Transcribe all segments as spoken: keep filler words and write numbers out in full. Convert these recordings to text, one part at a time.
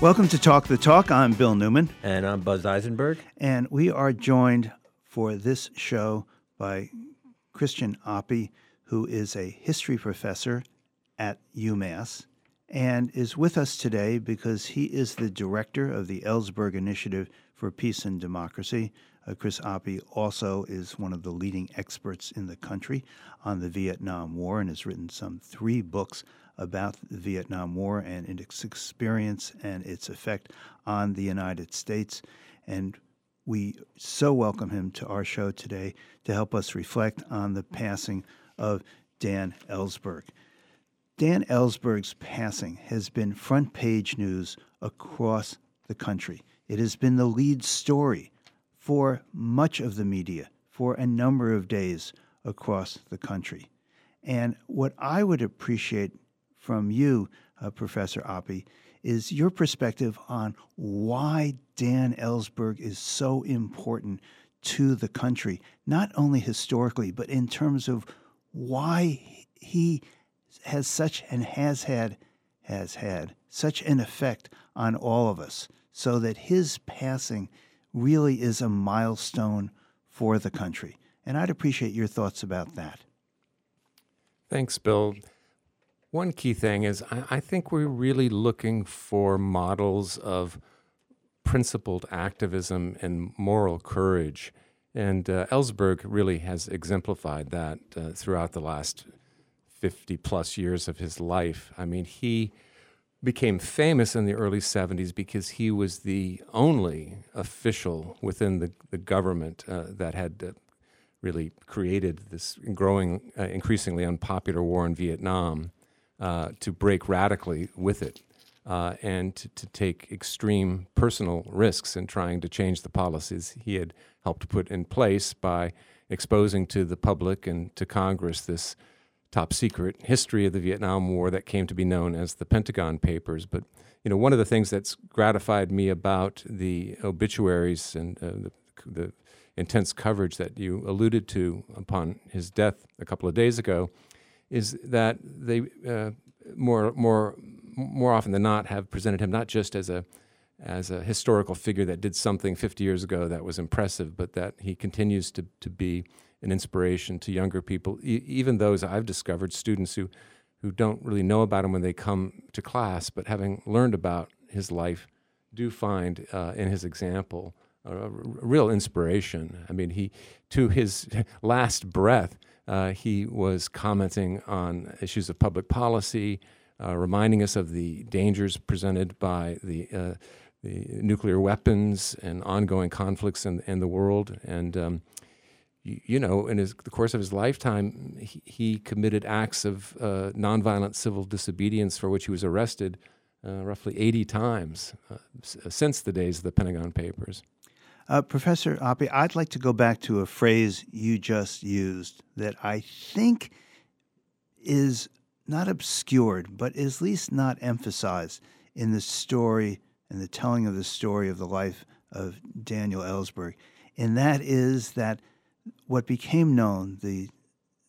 Welcome to Talk the Talk. I'm Bill Newman. And I'm Buzz Eisenberg. And we are joined for this show by Christian Appy, who is a history professor at UMass and is with us today because he is the director of the Ellsberg Initiative for Peace and Democracy. Uh, Chris Appy also is one of the leading experts in the country on the Vietnam War and has written some three books about the Vietnam War and its experience and its effect on the United States. And we so welcome him to our show today to help us reflect on the passing of Dan Ellsberg. Dan Ellsberg's passing has been front page news across the country. It has been the lead story for much of the media for a number of days across the country. And what I would appreciate from you, uh, Professor Appy, is your perspective on why Dan Ellsberg is so important to the country, not only historically, but in terms of why he has such and has had has had such an effect on all of us, so that his passing really is a milestone for the country. And I'd appreciate your thoughts about that. Thanks, Bill. One key thing is I, I think we're really looking for models of principled activism and moral courage. And uh, Ellsberg really has exemplified that uh, throughout the last fifty-plus years of his life. I mean, he became famous in the early seventies because he was the only official within the, the government uh, that had uh, really created this growing, uh, increasingly unpopular war in Vietnam uh, to break radically with it uh, and to, to take extreme personal risks in trying to change the policies he had helped put in place by exposing to the public and to Congress this top secret history of the Vietnam War that came to be known as the Pentagon Papers. But, you know, one of the things that's gratified me about the obituaries and uh, the, the intense coverage that you alluded to upon his death a couple of days ago is that they uh, more more more often than not have presented him not just as a as a historical figure that did something fifty years ago that was impressive, but that he continues to, to be an inspiration to younger people, e- even those I've discovered, students who, who don't really know about him when they come to class, but having learned about his life, do find uh, in his example a, a real inspiration. I mean, he, to his last breath, uh, he was commenting on issues of public policy, uh, reminding us of the dangers presented by the uh, the nuclear weapons and ongoing conflicts in, in the world, and um, you know, in his, the course of his lifetime, he, he committed acts of uh, nonviolent civil disobedience for which he was arrested uh, roughly eighty times uh, s- since the days of the Pentagon Papers. Uh, Professor Appy, I'd like to go back to a phrase you just used that I think is not obscured, but is at least not emphasized in the story and the telling of the story of the life of Daniel Ellsberg, and that is that what became known, the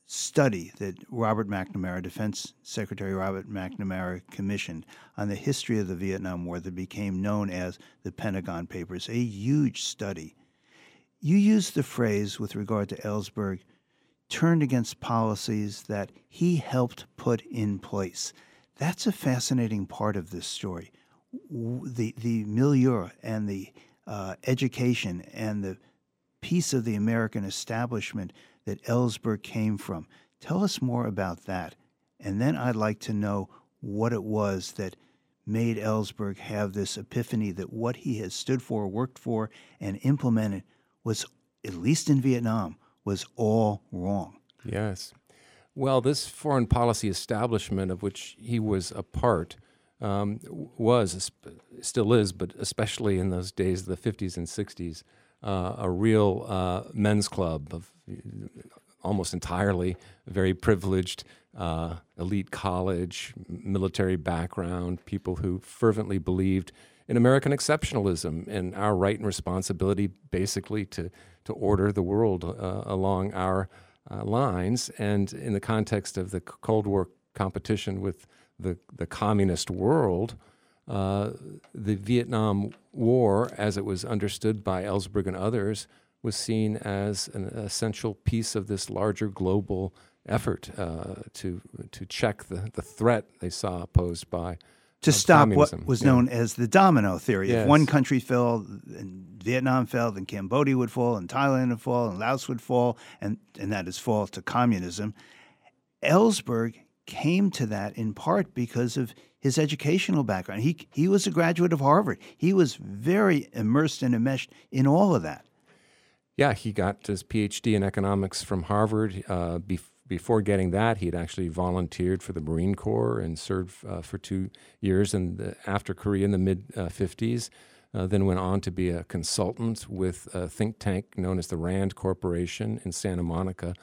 study that Robert McNamara, Defense Secretary Robert McNamara, commissioned on the history of the Vietnam War that became known as the Pentagon Papers, a huge study. You used the phrase with regard to Ellsberg, turned against policies that he helped put in place. That's a fascinating part of this story. The, the milieu and the uh, education and the piece of the American establishment that Ellsberg came from. Tell us more about that. And then I'd like to know what it was that made Ellsberg have this epiphany that what he has stood for, worked for, and implemented was, at least in Vietnam, was all wrong. Yes. Well, this foreign policy establishment of which he was a part um, was, still is, but especially in those days, the fifties and sixties, Uh, a real uh, men's club of almost entirely very privileged uh, elite college, military background, people who fervently believed in American exceptionalism and our right and responsibility basically to, to order the world uh, along our uh, lines. And in the context of the Cold War competition with the, the communist world, uh, the Vietnam War, as it was understood by Ellsberg and others, was seen as an essential piece of this larger global effort uh, to to check the, the threat they saw posed by To uh, stop communism. What was yeah. known as the domino theory. Yes. If one country fell, and Vietnam fell, then Cambodia would fall, and Thailand would fall, and Laos would fall, and, and that is fall to communism. Ellsberg came to that in part because of his educational background. He he was a graduate of Harvard. He was very immersed and enmeshed in all of that. Yeah, he got his P H D in economics from Harvard. Uh, before Before getting that, he had actually volunteered for the Marine Corps and served uh, for two years in the, after Korea in the mid-fifties, uh, uh, then went on to be a consultant with a think tank known as the Rand Corporation in Santa Monica,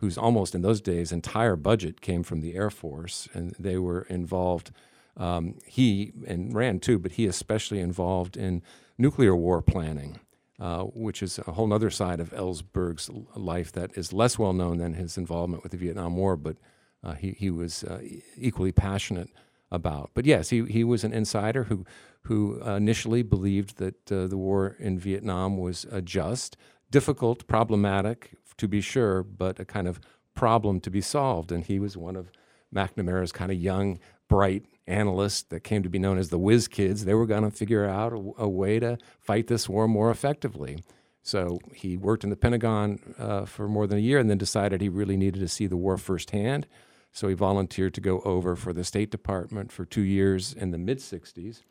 whose almost in those days entire budget came from the Air Force, and they were involved, um, he and Rand too, but he especially involved in nuclear war planning. Uh, which is a whole other side of Ellsberg's life that is less well known than his involvement with the Vietnam War, but uh, he he was uh, equally passionate about. But yes, he he was an insider who who uh, initially believed that uh, the war in Vietnam was uh, just, difficult, problematic to be sure, but a kind of problem to be solved. And he was one of McNamara's kind of young, bright analysts that came to be known as the whiz kids. They were going to figure out a, a way to fight this war more effectively. So he worked in the Pentagon uh, for more than a year and then decided he really needed to see the war firsthand. So he volunteered to go over for the State Department for two years in the mid-sixties.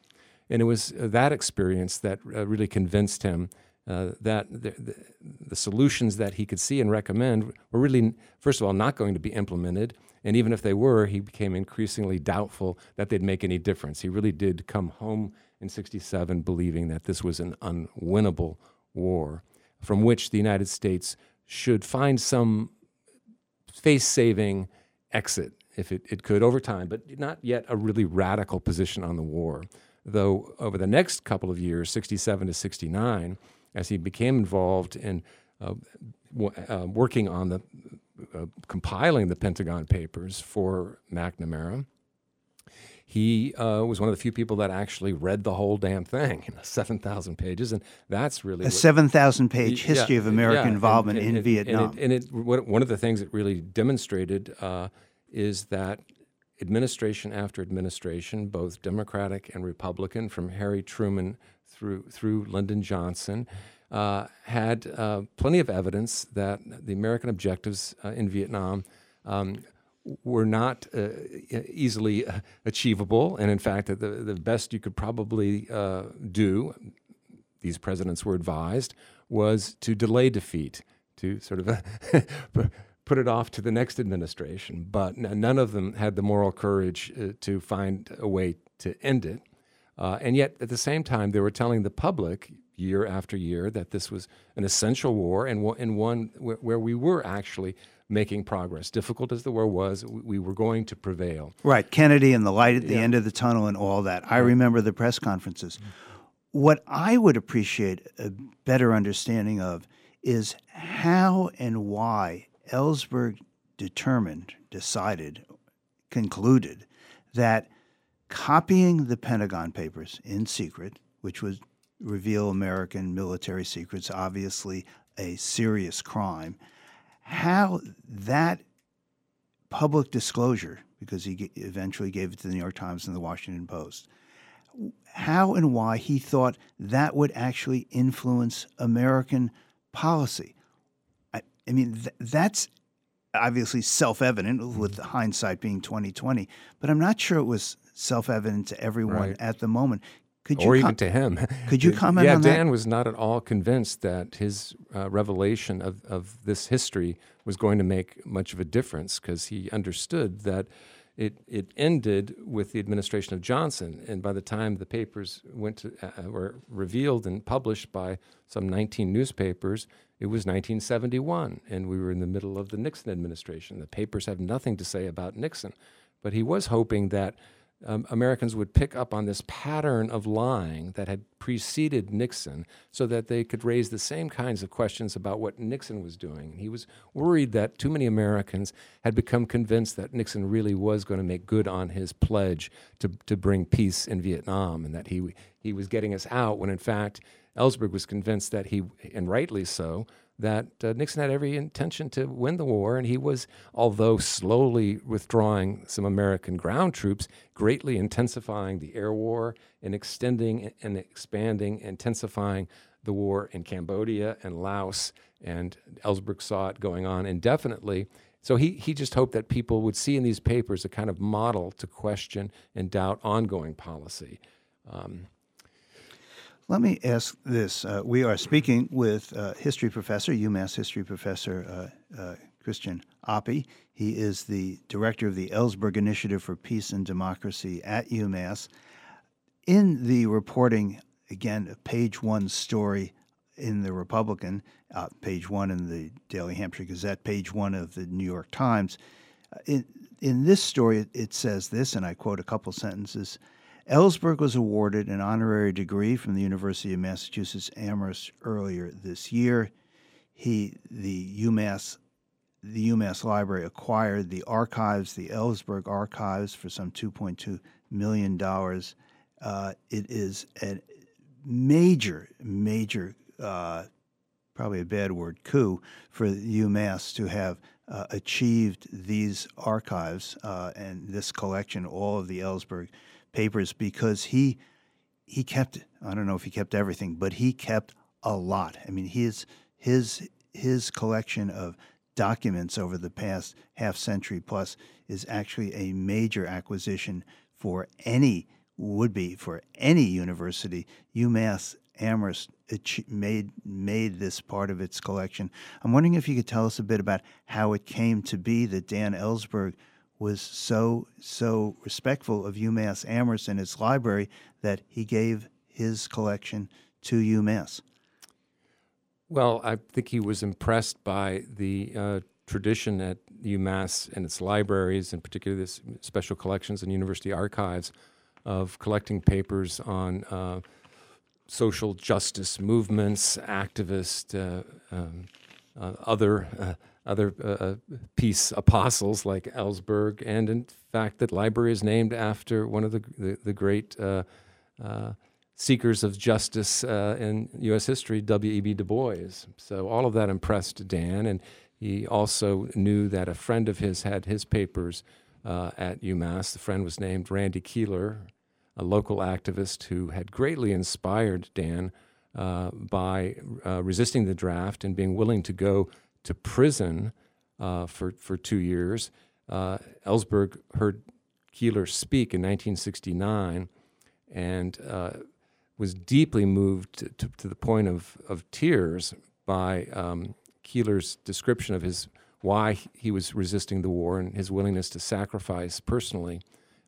And it was that experience that uh, really convinced him uh, that the, the, the solutions that he could see and recommend were really, first of all, not going to be implemented. And even if they were, he became increasingly doubtful that they'd make any difference. He really did come home in sixty-seven believing that this was an unwinnable war from which the United States should find some face-saving exit, if it, it could over time, but not yet a really radical position on the war. Though over the next couple of years, sixty-seven to sixty-nine, as he became involved in uh, w- uh, working on the Uh, compiling the Pentagon Papers for McNamara. He uh, was one of the few people that actually read the whole damn thing, you know, seven thousand pages, and that's really... A seven thousand page history yeah, of American yeah, involvement and, and, in and, Vietnam. And, it, and it, what, one of the things it really demonstrated uh, is that administration after administration, both Democratic and Republican, from Harry Truman through through Lyndon Johnson, Uh, had uh, plenty of evidence that the American objectives uh, in Vietnam um, were not uh, easily achievable, and in fact, that the, the best you could probably uh, do, these presidents were advised, was to delay defeat, to sort of put it off to the next administration. But none of them had the moral courage uh, to find a way to end it. Uh, and yet, at the same time, they were telling the public year after year that this was an essential war and, w- and one w- where we were actually making progress. Difficult as the war was, w- we were going to prevail. Right. Kennedy and the light at the yeah. end of the tunnel and all that. I remember the press conferences. Mm-hmm. What I would appreciate a better understanding of is how and why Ellsberg determined, decided, concluded that copying the Pentagon Papers in secret, which was reveal American military secrets, obviously a serious crime, how that public disclosure, because he g- eventually gave it to the New York Times and the Washington Post, how and why he thought that would actually influence American policy. I, I mean, th- that's obviously self-evident with hindsight being twenty twenty, but I'm not sure it was self-evident to everyone right. at the moment. Could or you com- even to him. Could you comment yeah, on Dan that? Yeah, Dan was not at all convinced that his uh, revelation of, of this history was going to make much of a difference because he understood that it it ended with the administration of Johnson. And by the time the papers went to, uh, were revealed and published by some nineteen newspapers, it was nineteen seventy-one, and we were in the middle of the Nixon administration. The papers have nothing to say about Nixon. But he was hoping that um, Americans would pick up on this pattern of lying that had preceded Nixon so that they could raise the same kinds of questions about what Nixon was doing. He was worried that too many Americans had become convinced that Nixon really was going to make good on his pledge to, to bring peace in Vietnam, and that he, he was getting us out, when in fact Ellsberg was convinced that he, and rightly so, that uh, Nixon had every intention to win the war, and he was, although slowly withdrawing some American ground troops, greatly intensifying the air war and extending and expanding, intensifying the war in Cambodia and Laos, and Ellsberg saw it going on indefinitely. So he, he just hoped that people would see in these papers a kind of model to question and doubt ongoing policy. Um, Let me ask this. Uh, we are speaking with uh, history professor, UMass history professor uh, uh, Christian Appy. He is the director of the Ellsberg Initiative for Peace and Democracy at UMass. In the reporting, again, page one story in the Republican, uh, page one in the Daily Hampshire Gazette, page one of the New York Times, in, in this story it says this, and I quote a couple sentences, Ellsberg was awarded an honorary degree from the University of Massachusetts Amherst earlier this year. He, the UMass, the UMass Library acquired the archives, the Ellsberg archives, for some two point two million dollars. Uh, it is a major, major, uh, probably a bad word, coup for UMass to have uh, achieved these archives uh, and this collection, all of the Ellsberg papers, because he he kept, I don't know if he kept everything, but he kept a lot. I mean, his his his collection of documents over the past half century plus is actually a major acquisition for any would be for any university. UMass Amherst made made this part of its collection. I'm wondering if you could tell us a bit about how it came to be that Dan Ellsberg was so, so respectful of UMass Amherst and its library that he gave his collection to UMass. Well, I think he was impressed by the uh, tradition at UMass and its libraries, in particular this special collections and university archives, of collecting papers on uh, social justice movements, activists, uh, um, uh, other uh, other uh, peace apostles like Ellsberg, and in fact that library is named after one of the the, the great uh, uh, seekers of justice uh, in U S history, W E B Du Bois. So all of that impressed Dan, and he also knew that a friend of his had his papers uh, at UMass. The friend was named Randy Kehler, a local activist who had greatly inspired Dan uh, by uh, resisting the draft and being willing to go to prison uh, for, for two years. Uh, Ellsberg heard Kehler speak in nineteen sixty-nine and uh, was deeply moved to, to the point of, of tears by um, Keeler's description of his why he was resisting the war and his willingness to sacrifice personally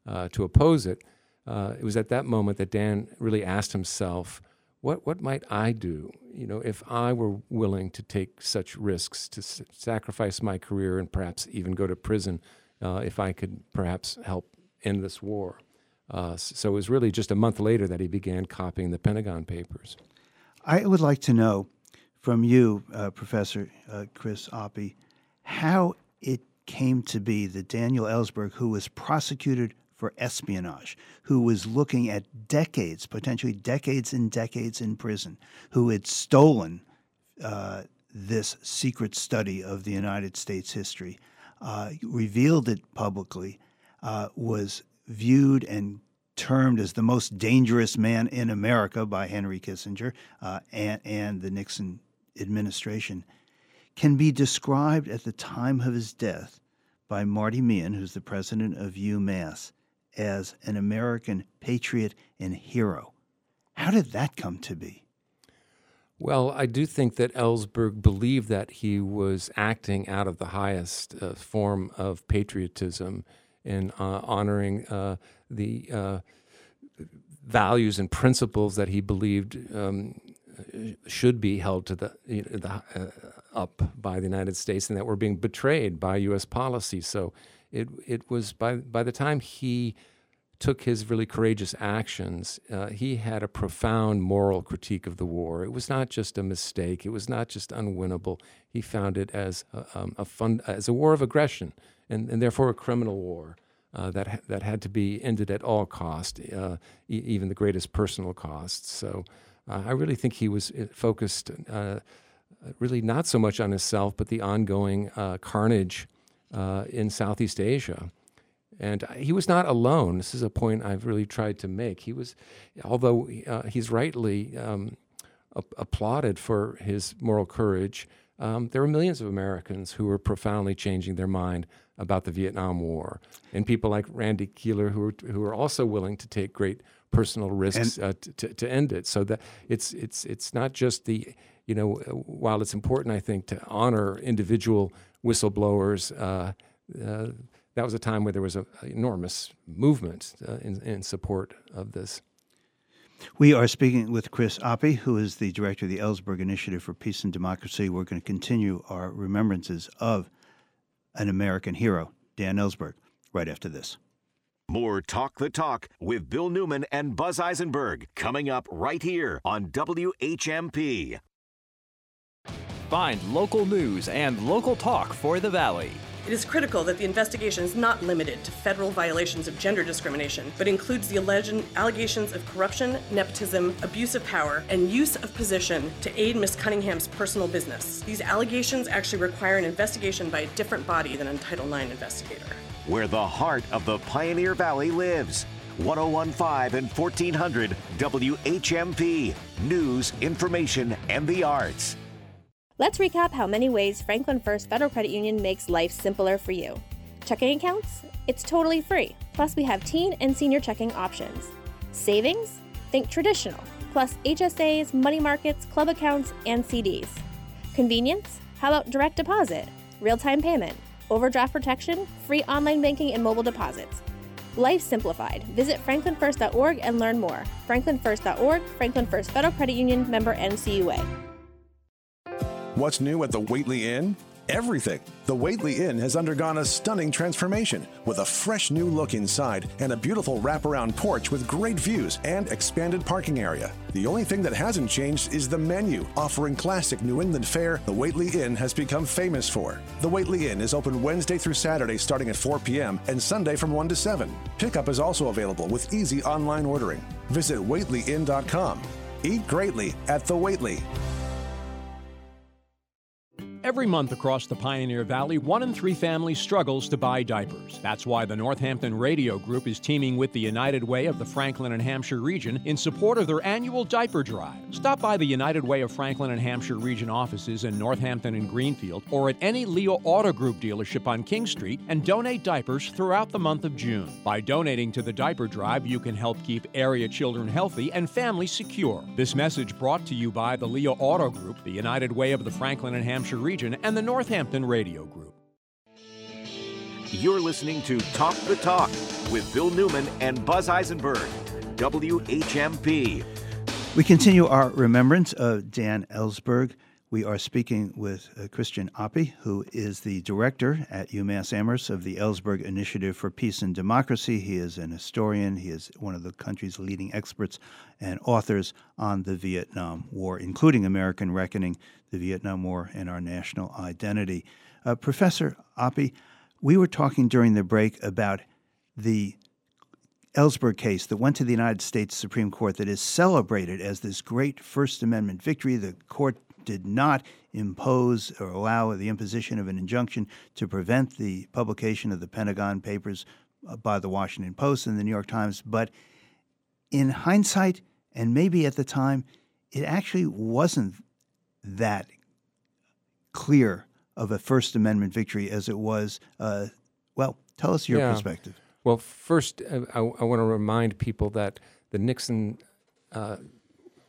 uh, to oppose it. Uh, it was at that moment that Dan really asked himself, What what might I do, you know, if I were willing to take such risks, to s- sacrifice my career and perhaps even go to prison, uh, if I could perhaps help end this war? Uh, so it was really just a month later that he began copying the Pentagon Papers. I would like to know from you, uh, Professor uh, Chris Appy, how it came to be that Daniel Ellsberg, who was prosecuted for espionage, who was looking at decades, potentially decades and decades in prison, who had stolen uh, this secret study of the United States history, uh, revealed it publicly, uh, was viewed and termed as the most dangerous man in America by Henry Kissinger uh, and, and the Nixon administration, can be described at the time of his death by Marty Meehan, who's the president of UMass, as an American patriot and hero. How did that come to be? Well, I do think that Ellsberg believed that he was acting out of the highest uh, form of patriotism in uh, honoring uh, the uh, values and principles that he believed um, should be held to the, you know, the uh, up by the United States, and that were being betrayed by U S policy. So It it was by by the time he took his really courageous actions, uh, he had a profound moral critique of the war. It was not just a mistake. It was not just unwinnable. He found it as a, um, a fun, as a war of aggression, and, and therefore a criminal war uh, that ha- that had to be ended at all cost, uh, e- even the greatest personal costs. So, uh, I really think he was focused, uh, really not so much on himself, but the ongoing uh, carnage uh, in Southeast Asia. And he was not alone. This is a point I've really tried to make. He was, although uh, he's rightly um, a- applauded for his moral courage, um, there were millions of Americans who were profoundly changing their mind about the Vietnam War. And people like Randy Kehler, who were, who were also willing to take great personal risks and, uh, to, to end it. So that it's it's it's not just the, you know, while it's important, I think, to honor individual whistleblowers, uh, uh, that was a time where there was an enormous movement uh, in, in support of this. We are speaking with Chris Appy, who is the director of the Ellsberg Initiative for Peace and Democracy. We're going to continue our remembrances of an American hero, Dan Ellsberg, right after this. More Talk the Talk with Bill Newman and Buzz Eisenberg coming up right here on W H M P. Find local news and local talk for the Valley. It is critical that the investigation is not limited to federal violations of gender discrimination, but includes the alleged allegations of corruption, nepotism, abuse of power, and use of position to aid Miss Cunningham's personal business. These allegations actually require an investigation by a different body than a Title nine investigator. Where the heart of the Pioneer Valley lives. ten fifteen and fourteen hundred W H M P. News, information, and the arts. Let's recap how many ways Franklin First Federal Credit Union makes life simpler for you. Checking accounts? It's totally free. Plus, we have teen and senior checking options. Savings? Think traditional. Plus H S As, money markets, club accounts, and C Ds. Convenience? How about direct deposit, real-time payment, overdraft protection, free online banking, and mobile deposits. Life simplified. Visit franklin first dot org and learn more. franklin first dot org, Franklin First Federal Credit Union, member N C U A. What's new at the Waitley Inn? Everything. The Waitley Inn has undergone a stunning transformation with a fresh new look inside and a beautiful wraparound porch with great views and expanded parking area. The only thing that hasn't changed is the menu, offering classic New England fare the Waitley Inn has become famous for. The Waitley Inn is open Wednesday through Saturday starting at four p.m. and Sunday from one to seven. Pickup is also available with easy online ordering. Visit waitley inn dot com. Eat greatly at the Waitley. Every month across the Pioneer Valley, one in three families struggles to buy diapers. That's why the Northampton Radio Group is teaming with the United Way of the Franklin and Hampshire region in support of their annual diaper drive. Stop by the United Way of Franklin and Hampshire region offices in Northampton and Greenfield or at any Leo Auto Group dealership on King Street and donate diapers throughout the month of June. By donating to the diaper drive, you can help keep area children healthy and families secure. This message brought to you by the Leo Auto Group, the United Way of the Franklin and Hampshire region, and the Northampton Radio Group. You're listening to Talk the Talk with Bill Newman and Buzz Eisenberg, W H M P. We continue our remembrance of Dan Ellsberg. We are speaking with uh, Christian Appy, who is the director at UMass Amherst of the Ellsberg Initiative for Peace and Democracy. He is an historian. He is one of the country's leading experts and authors on the Vietnam War, including American Reckoning, the Vietnam War, and Our National Identity. Uh, Professor Appy, we were talking during the break about the Ellsberg case that went to the United States Supreme Court that is celebrated as this great First Amendment victory. The court did not impose or allow the imposition of an injunction to prevent the publication of the Pentagon Papers by the Washington Post and the New York Times. But in hindsight, and maybe at the time, it actually wasn't that clear of a First Amendment victory as it was. Uh, well, tell us your yeah. perspective. Well, first, uh, I, I want to remind people that the Nixon uh,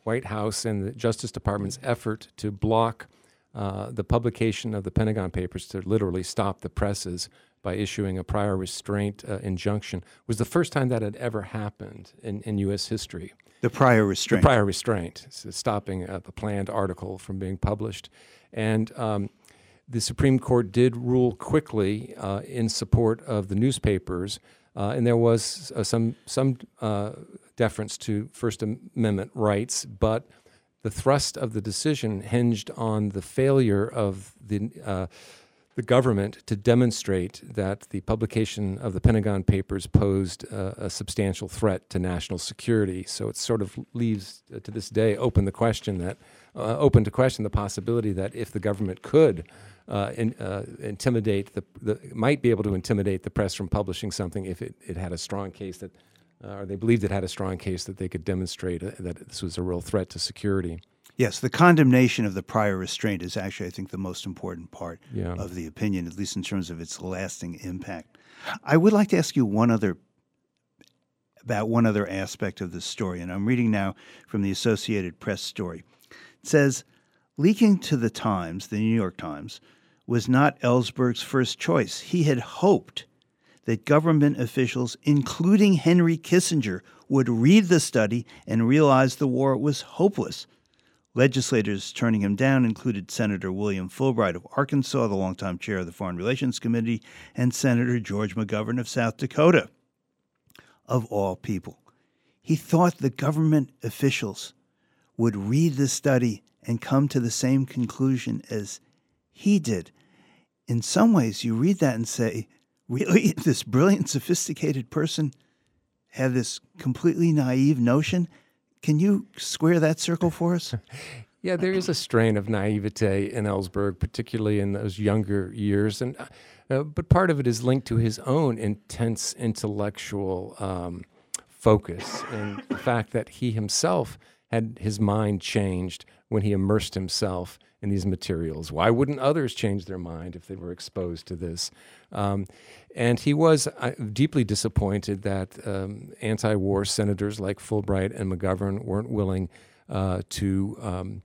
White House and the Justice Department's effort to block uh, the publication of the Pentagon Papers, to literally stop the presses by issuing a prior restraint uh, injunction, was the first time that had ever happened in, in U S history. The prior restraint. The prior restraint, so stopping a planned article from being published. And um, the Supreme Court did rule quickly uh, in support of the newspapers, Uh, and there was uh, some some uh, deference to First Amendment rights, but the thrust of the decision hinged on the failure of the uh, the government to demonstrate that the publication of the Pentagon Papers posed uh, a substantial threat to national security. So it sort of leaves, uh, to this day, open the question that uh, open to question the possibility that if the government could uh, in, uh, intimidate the, the might be able to intimidate the press from publishing something if it, it had a strong case that, uh, or they believed it had a strong case that they could demonstrate uh, that this was a real threat to security. Yes, the condemnation of the prior restraint is actually, I think, the most important part yeah. of the opinion, at least in terms of its lasting impact. I would like to ask you one other about one other aspect of this story, and I'm reading now from the Associated Press story. It says, leaking to the Times, the New York Times, was not Ellsberg's first choice. He had hoped that government officials, including Henry Kissinger, would read the study and realize the war was hopeless. Legislators turning him down included Senator William Fulbright of Arkansas, the longtime chair of the Foreign Relations Committee, and Senator George McGovern of South Dakota, of all people. He thought the government officials would read the study and come to the same conclusion as he did. In some ways, you read that and say, really? This brilliant, sophisticated person had this completely naive notion? Can you square that circle for us? Yeah, there is a strain of naivete in Ellsberg, particularly in those younger years, and uh, but part of it is linked to his own intense intellectual um, focus and the fact that he himself had his mind changed when he immersed himself in these materials. Why wouldn't others change their mind if they were exposed to this? Um, and he was uh, deeply disappointed that um, anti-war senators like Fulbright and McGovern weren't willing uh, to um,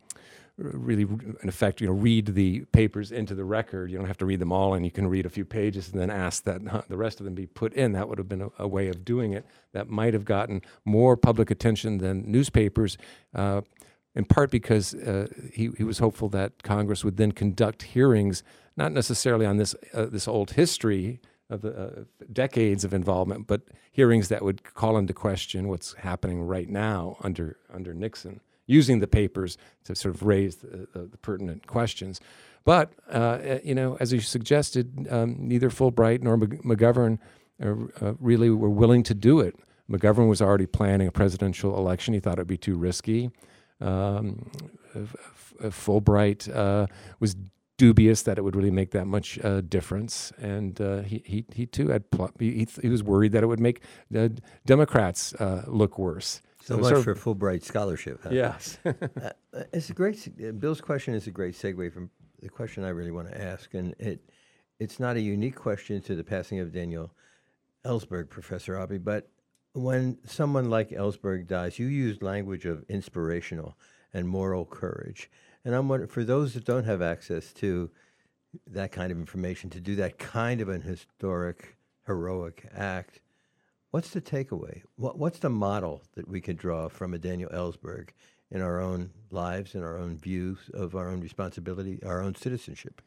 really, in effect, you know, read the papers into the record. You don't have to read them all, and you can read a few pages and then ask that uh, the rest of them be put in. That would have been a, a way of doing it that might have gotten more public attention than newspapers, uh, in part because uh, he, he was hopeful that Congress would then conduct hearings, not necessarily on this uh, this old history of the uh, decades of involvement, but hearings that would call into question what's happening right now under under Nixon, using the papers to sort of raise the, the, the pertinent questions. But, uh, you know, as you suggested, um, neither Fulbright nor McGovern uh, really were willing to do it. McGovern was already planning a presidential election. He thought it would be too risky. Um, Fulbright uh, was dubious that it would really make that much uh, difference, and uh, he, he he too had pl- he, he was worried that it would make the Democrats uh, look worse. So, so much sort of, for Fulbright scholarship. Huh? Yes, uh, it's a great. Bill's question is a great segue from the question I really want to ask, and it it's not a unique question to the passing of Daniel Ellsberg, Professor Appy, but when someone like Ellsberg dies, you use language of inspirational and moral courage. And I'm wondering, for those that don't have access to that kind of information, to do that kind of an historic, heroic act, what's the takeaway? What, what's the model that we could draw from a Daniel Ellsberg in our own lives, in our own views of our own responsibility, our own citizenship?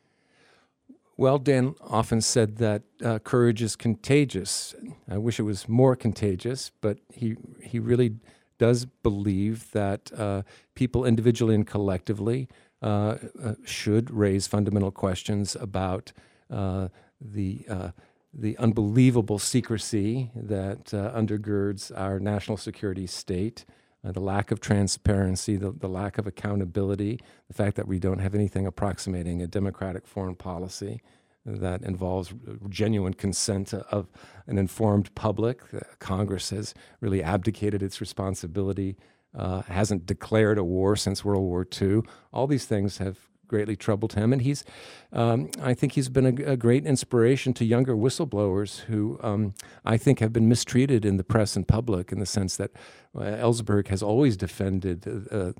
Well, Dan often said that uh, courage is contagious. I wish it was more contagious, but he he really does believe that uh, people individually and collectively uh, uh, should raise fundamental questions about uh, the uh, the unbelievable secrecy that uh, undergirds our national security state, uh, the lack of transparency, the, the lack of accountability, the fact that we don't have anything approximating a democratic foreign policy that involves genuine consent of an informed public. Congress has really abdicated its responsibility, uh, hasn't declared a war since World War Two. All these things have greatly troubled him, and he's, um, I think he's been a, a great inspiration to younger whistleblowers who um, I think have been mistreated in the press and public in the sense that uh, Ellsberg has always defended uh,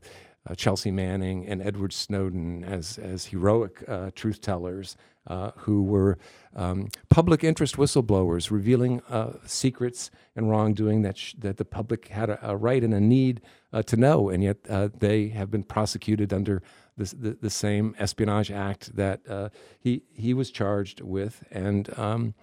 uh, Chelsea Manning and Edward Snowden as, as heroic uh, truth-tellers uh, who were um, public interest whistleblowers revealing uh, secrets and wrongdoing that sh- that the public had a, a right and a need uh, to know, and yet uh, they have been prosecuted under The, the same Espionage Act that uh, he he was charged with, and um,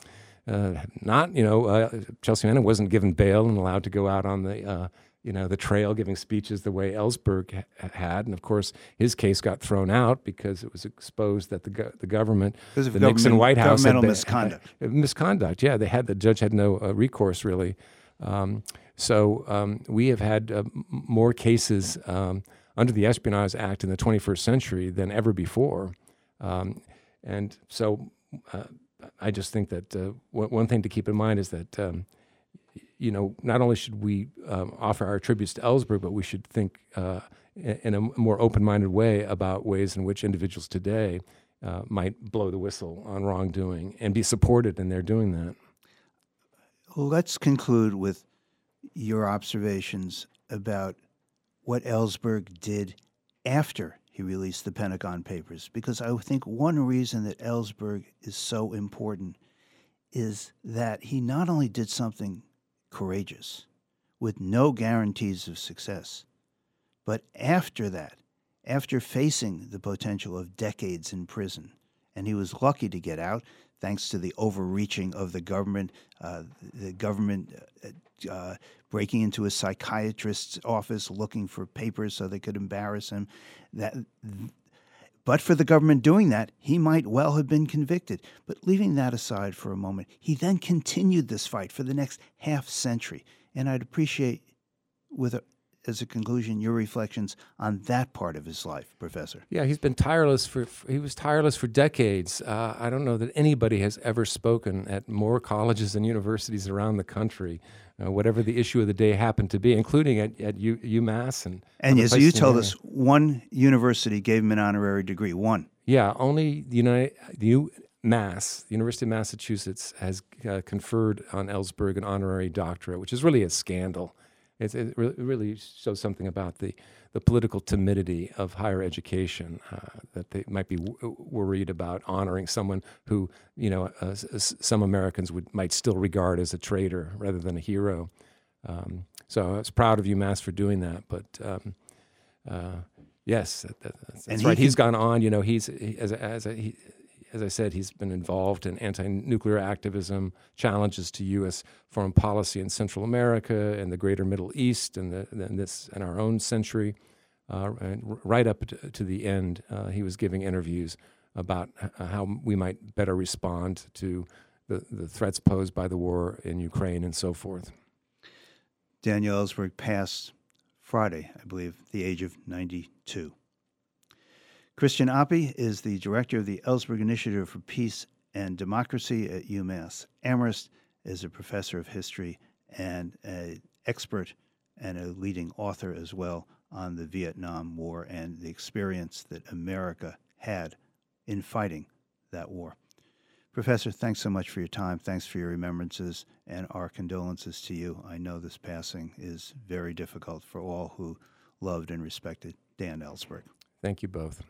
uh, not, you know, uh, Chelsea Manning wasn't given bail and allowed to go out on the, uh, you know, the trail giving speeches the way Ellsberg ha had. And of course, his case got thrown out because it was exposed that the, go the government, the Nixon White House, governmental misconduct. Had, uh, misconduct, yeah. They had, the judge had no uh, recourse, really. Um, so um, we have had uh, more cases um, under the Espionage Act in the twenty-first century than ever before. Um, and so uh, I just think that uh, one thing to keep in mind is that um, you know, not only should we um, offer our tributes to Ellsberg, but we should think uh, in a more open-minded way about ways in which individuals today uh, might blow the whistle on wrongdoing and be supported in their doing that. Let's conclude with your observations about what Ellsberg did after he released the Pentagon Papers, because I think one reason that Ellsberg is so important is that he not only did something courageous with no guarantees of success, but after that, after facing the potential of decades in prison, and he was lucky to get out thanks to the overreaching of the government, uh, the government uh, uh, breaking into a psychiatrist's office looking for papers so they could embarrass him. That, but for the government doing that, he might well have been convicted. But leaving that aside for a moment, he then continued this fight for the next half century. And I'd appreciate, with a, as a conclusion, your reflections on that part of his life, Professor. Yeah, he's been tireless for, he was tireless for decades. Uh, I don't know that anybody has ever spoken at more colleges and universities around the country, uh, whatever the issue of the day happened to be, including at, at U, UMass. And, and as you told us, one university gave him an honorary degree, one. Yeah, only the United, the UMass, the University of Massachusetts, has uh, conferred on Ellsberg an honorary doctorate, which is really a scandal. It's, it really shows something about the, the political timidity of higher education, uh, that they might be w worried about honoring someone who, you know, uh, s some Americans would might still regard as a traitor rather than a hero. Um, so I was proud of UMass for doing that. But um, uh, yes, that, that, that's, that's right. He he's gone on. You know, he's he, as as a, he, as I said, he's been involved in anti-nuclear activism, challenges to U S foreign policy in Central America and the greater Middle East and, the, and this in our own century. Uh, and right up to the end, uh, he was giving interviews about how we might better respond to the, the threats posed by the war in Ukraine and so forth. Daniel Ellsberg passed Friday, I believe, at the age of ninety-two. Christian Appy is the director of the Ellsberg Initiative for Peace and Democracy at UMass Amherst, is a professor of history and an expert and a leading author as well on the Vietnam War and the experience that America had in fighting that war. Professor, thanks so much for your time. Thanks for your remembrances and our condolences to you. I know this passing is very difficult for all who loved and respected Dan Ellsberg. Thank you both.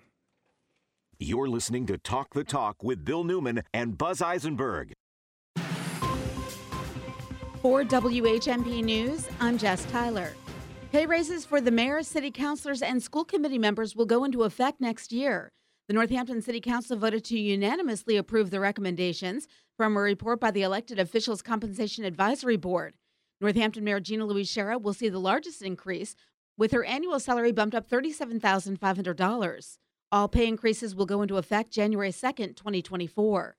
You're listening to Talk the Talk with Bill Newman and Buzz Eisenberg. For W H M P News, I'm Jess Tyler. Pay raises for the mayor, city councilors, and school committee members will go into effect next year. The Northampton City Council voted to unanimously approve the recommendations from a report by the Elected Officials Compensation Advisory Board. Northampton Mayor Gina Louise Sciarra will see the largest increase, with her annual salary bumped up thirty-seven thousand five hundred dollars. All pay increases will go into effect January second, twenty twenty-four.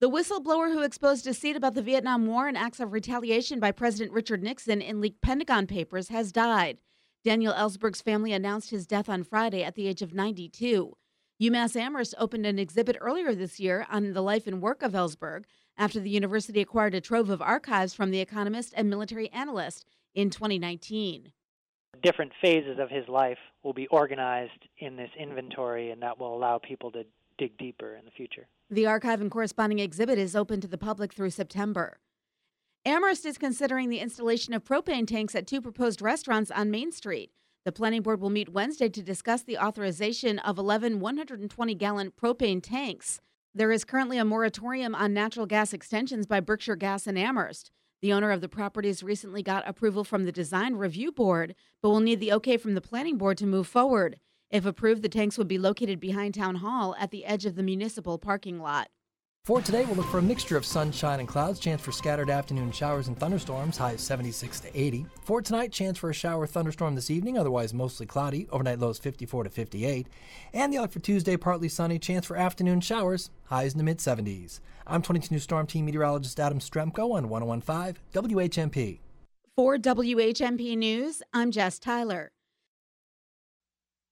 The whistleblower who exposed deceit about the Vietnam War and acts of retaliation by President Richard Nixon in leaked Pentagon Papers has died. Daniel Ellsberg's family announced his death on Friday at the age of ninety-two. UMass Amherst opened an exhibit earlier this year on the life and work of Ellsberg after the university acquired a trove of archives from The Economist and Military Analyst in twenty nineteen. Different phases of his life will be organized in this inventory, and that will allow people to dig deeper in the future. The archive and corresponding exhibit is open to the public through September. Amherst is considering the installation of propane tanks at two proposed restaurants on Main Street. The planning board will meet Wednesday to discuss the authorization of eleven one hundred twenty gallon propane tanks. There is currently a moratorium on natural gas extensions by Berkshire Gas in Amherst. The owner of the properties recently got approval from the Design Review Board, but will need the okay from the Planning Board to move forward. If approved, the tanks would be located behind Town Hall at the edge of the municipal parking lot. For today, we'll look for a mixture of sunshine and clouds, chance for scattered afternoon showers and thunderstorms, high seventy-six to eighty. For tonight, chance for a shower or thunderstorm this evening, otherwise mostly cloudy, overnight lows fifty-four to fifty-eight. And the outlook for Tuesday, partly sunny, chance for afternoon showers, highs in the mid-seventies. I'm twenty-two News Storm Team meteorologist Adam Stremko on one oh one point five W H M P. For W H M P News, I'm Jess Tyler.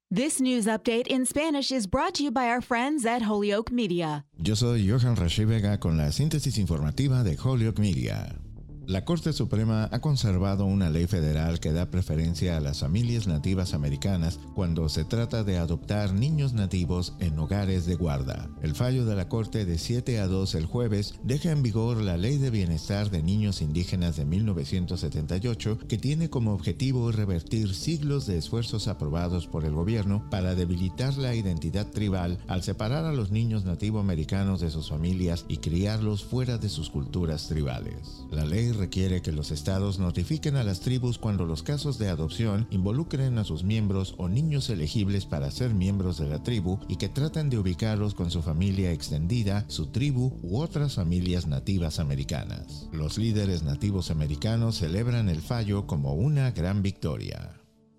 This news update in Spanish is brought to you by our friends at Holyoke Media. Yo soy Johan Rashi Vega con la síntesis informativa de Holyoke Media. La Corte Suprema ha conservado una ley federal que da preferencia a las familias nativas americanas cuando se trata de adoptar niños nativos en hogares de guarda. El fallo de la Corte de siete a dos el jueves deja en vigor la Ley de Bienestar de Niños Indígenas de mil novecientos setenta y ocho, que tiene como objetivo revertir siglos de esfuerzos aprobados por el gobierno para debilitar la identidad tribal al separar a los niños nativoamericanos de sus familias y criarlos fuera de sus culturas tribales. La ley requiere que los estados notifiquen a las tribus cuando los casos de adopción involucren a sus miembros o niños elegibles para ser miembros de la tribu y que traten de ubicarlos con su familia extendida, su tribu u otras familias nativas americanas. Los líderes nativos americanos celebran el fallo como una gran victoria.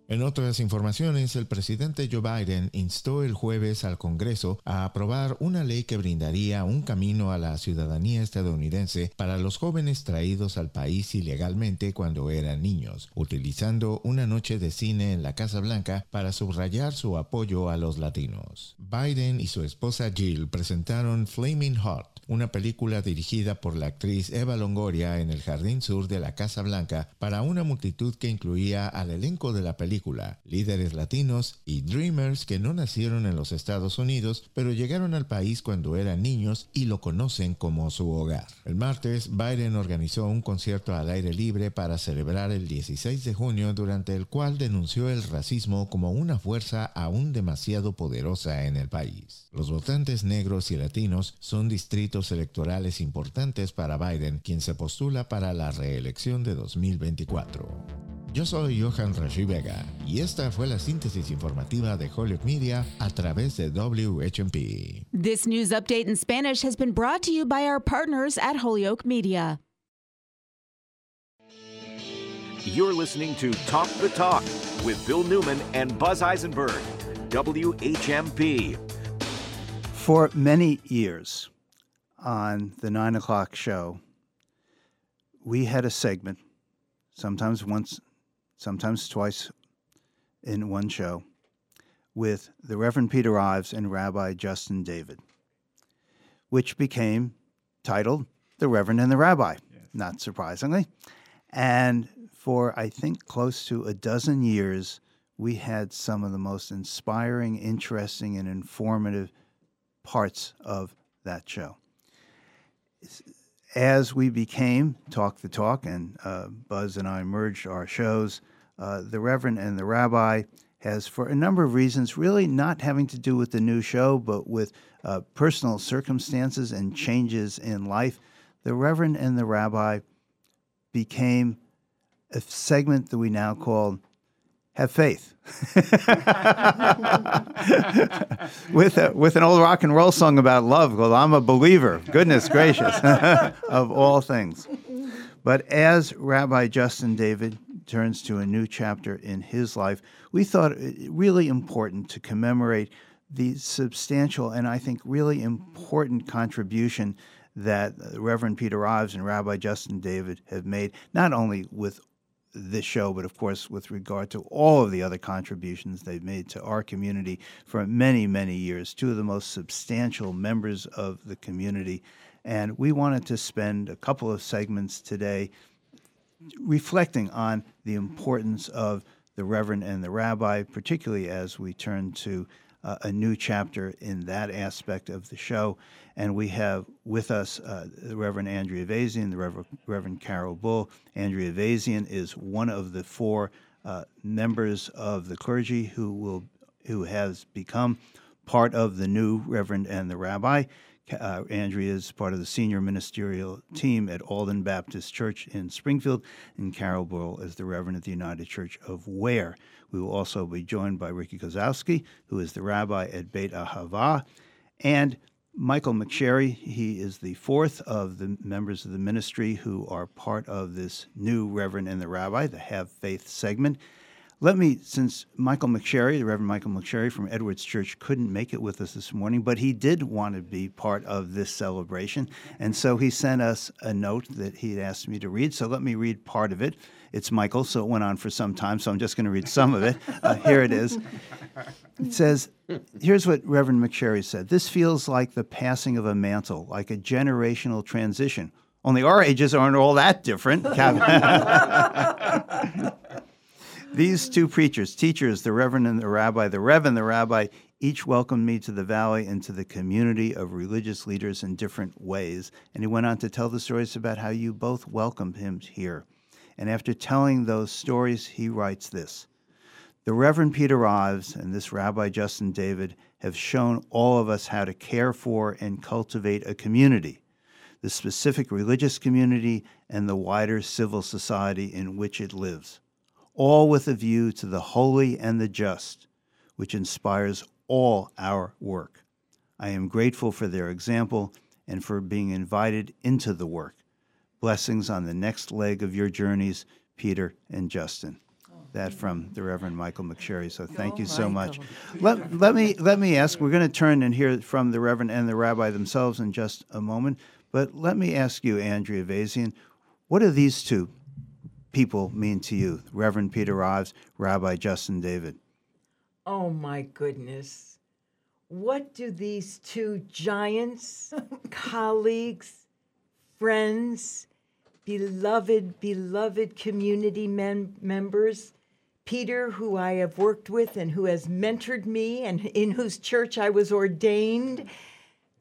En otras informaciones, el presidente Joe Biden instó el jueves al Congreso a aprobar una ley que brindaría un camino a la ciudadanía estadounidense para los jóvenes traídos al país ilegalmente cuando eran niños, utilizando una noche de cine en la Casa Blanca para subrayar su apoyo a los latinos. Biden y su esposa Jill presentaron Flaming Hot, una película dirigida por la actriz Eva Longoria en el Jardín Sur de la Casa Blanca para una multitud que incluía al elenco de la película, líderes latinos y dreamers que no nacieron en los Estados Unidos, pero llegaron al país cuando eran niños y lo conocen como su hogar. El martes, Biden organizó un concierto al aire libre para celebrar el dieciséis de junio, durante el cual denunció el racismo como una fuerza aún demasiado poderosa en el país. Los votantes negros y latinos son distritos electorales importantes para Biden, quien se postula para la reelección de dos mil veinticuatro. Yo soy Johan Rashi Vega y esta fue la síntesis informativa de Holyoke Media a través de W H M P. This news update in Spanish has been brought to you by our partners at Holyoke Media. You're listening to Talk the Talk with Bill Newman and Buzz Eisenberg, W H M P. For many years, on the nine o'clock show, we had a segment, sometimes once, sometimes twice in one show, with the Reverend Peter Ives and Rabbi Justin David, which became titled The Reverend and the Rabbi, yes, not surprisingly. And for, I think, close to a dozen years, we had some of the most inspiring, interesting, and informative parts of that show. As we became Talk the Talk, and uh, Buzz and I merged our shows, uh, the Reverend and the Rabbi has, for a number of reasons, really not having to do with the new show, but with uh, personal circumstances and changes in life, the Reverend and the Rabbi became a segment that we now call Have Faith, with a, with an old rock and roll song about love called I'm a Believer, goodness gracious, of all things. But as Rabbi Justin David turns to a new chapter in his life, we thought it really important to commemorate the substantial and I think really important contribution that Reverend Peter Ives and Rabbi Justin David have made, not only with this show, but of course with regard to all of the other contributions they've made to our community for many, many years, two of the most substantial members of the community. And we wanted to spend a couple of segments today reflecting on the importance of the Reverend and the Rabbi, particularly as we turn to uh, a new chapter in that aspect of the show. And we have with us uh, the Reverend Andrea Ayvazian, the Reverend, Reverend Carol Bull. Andrea Ayvazian is one of the four uh, members of the clergy who will who has become part of the new Reverend and the Rabbi. Uh, Andrea is part of the senior ministerial team at Alden Baptist Church in Springfield, and Carol Bull is the Reverend at the United Church of Ware. We will also be joined by Riqi Kosowsky, who is the Rabbi at Beit Ahava, and Michael McSherry, he is the fourth of the members of the ministry who are part of this new Reverend and the Rabbi, the Have Faith segment. Let me, since Michael McSherry, the Reverend Michael McSherry from Edwards Church, couldn't make it with us this morning, but he did want to be part of this celebration, and so he sent us a note that he had asked me to read, so let me read part of it. It's Michael, so it went on for some time, so I'm just going to read some of it. Uh, here it is. It says, here's what Reverend McSherry said. "This feels like the passing of a mantle, like a generational transition. Only our ages aren't all that different." "These two preachers, teachers, the Reverend and the Rabbi, the Rev and the Rabbi, each welcomed me to the Valley and to the community of religious leaders in different ways." And he went on to tell the stories about how you both welcomed him here. And after telling those stories, he writes this: "The Reverend Peter Ives and this Rabbi Justin David have shown all of us how to care for and cultivate a community, the specific religious community and the wider civil society in which it lives, all with a view to the holy and the just, which inspires all our work. I am grateful for their example and for being invited into the work. Blessings on the next leg of your journeys, Peter and Justin." That from the Reverend Michael McSherry, so thank you so much. Let, let me let me ask, we're going to turn and hear from the Reverend and the Rabbi themselves in just a moment, but let me ask you, Andrea Ayvazian, what are these two people mean to you, Reverend Peter Ives, Rabbi Justin David? Oh, my goodness. What do these two giants, colleagues, friends, beloved, beloved community men, members, Peter, who I have worked with and who has mentored me and in whose church I was ordained,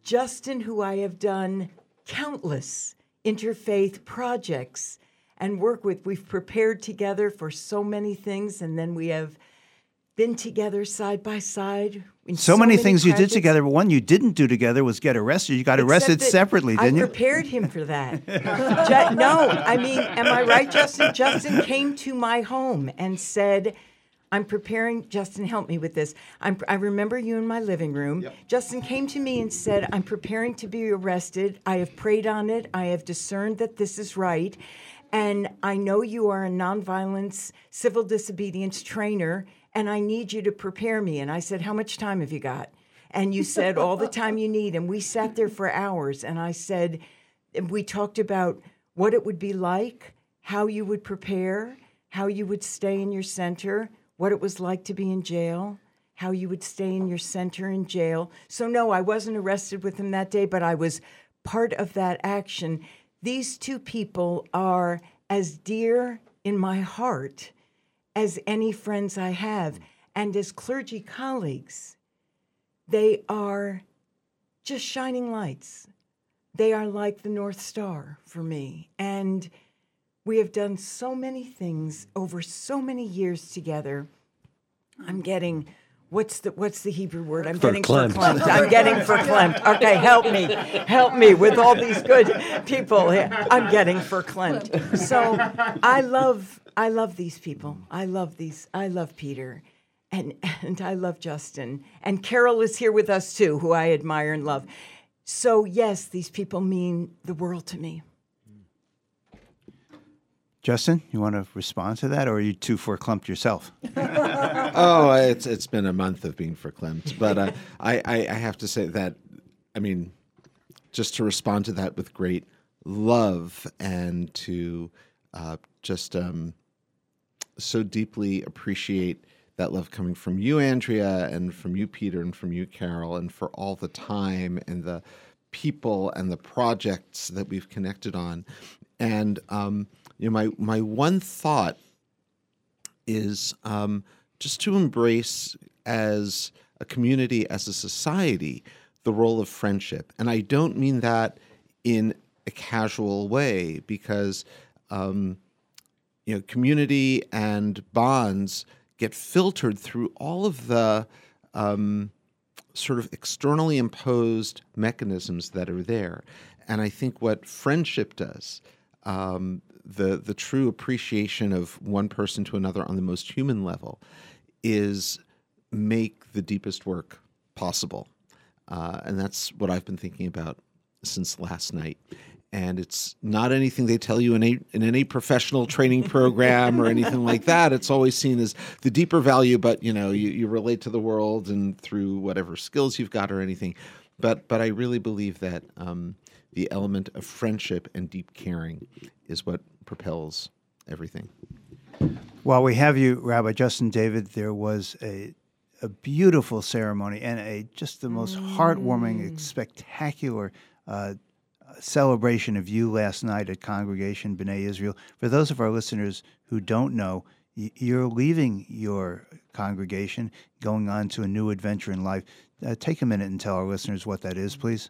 Justin, who I have done countless interfaith projects and work with. We've prepared together for so many things, and then we have been together side by side. In so, so many, many things projects. You did together, but one you didn't do together was get arrested. You got Except arrested separately, didn't I you? I prepared him for that. Just, no, I mean, am I right, Justin? Justin came to my home and said, I'm preparing, Justin, help me with this. I'm, I remember you in my living room. Yep. Justin came to me and said, I'm preparing to be arrested. I have prayed on it. I have discerned that this is right. And I know you are a nonviolence civil disobedience trainer, and I need you to prepare me. And I said, how much time have you got? And you said, all the time you need. And we sat there for hours. And I said, we talked about what it would be like, how you would prepare, how you would stay in your center, what it was like to be in jail, how you would stay in your center in jail. So no, I wasn't arrested with him that day, but I was part of that action. These two people are as dear in my heart as any friends I have. And as clergy colleagues, they are just shining lights. They are like the North Star for me. And we have done so many things over so many years together. I'm getting... What's the what's the Hebrew word? I'm getting verklempt. I'm getting verklempt. Okay, help me. Help me with all these good people here. I'm getting verklempt. So I love I love these people. I love these I love Peter and and I love Justin. And Carol is here with us too, who I admire and love. So yes, these people mean the world to me. Justin, you want to respond to that, or are you too verklempt yourself? oh, it's it's been a month of being verklempt, but uh, I, I I have to say that, I mean, just to respond to that with great love and to uh, just um, so deeply appreciate that love coming from you, Andrea, and from you, Peter, and from you, Carol, and for all the time and the people and the projects that we've connected on, and. Um, You know, my, my one thought is um, just to embrace as a community, as a society, the role of friendship. And I don't mean that in a casual way because, um, you know, community and bonds get filtered through all of the um, sort of externally imposed mechanisms that are there. And I think what friendship does, um, the the true appreciation of one person to another on the most human level is make the deepest work possible. Uh, and that's what I've been thinking about since last night. And it's not anything they tell you in, a, in any professional training program or anything like that. It's always seen as the deeper value, but, you know, you, you relate to the world and through whatever skills you've got or anything. But but I really believe that um, the element of friendship and deep caring is what propels everything. While we have you, Rabbi Justin David, there was a a beautiful ceremony and a just the most heartwarming, spectacular uh, celebration of you last night at Congregation B'nai Israel. For those of our listeners who don't know, you're leaving your congregation, going on to a new adventure in life. Uh, take a minute and tell our listeners what that is, please.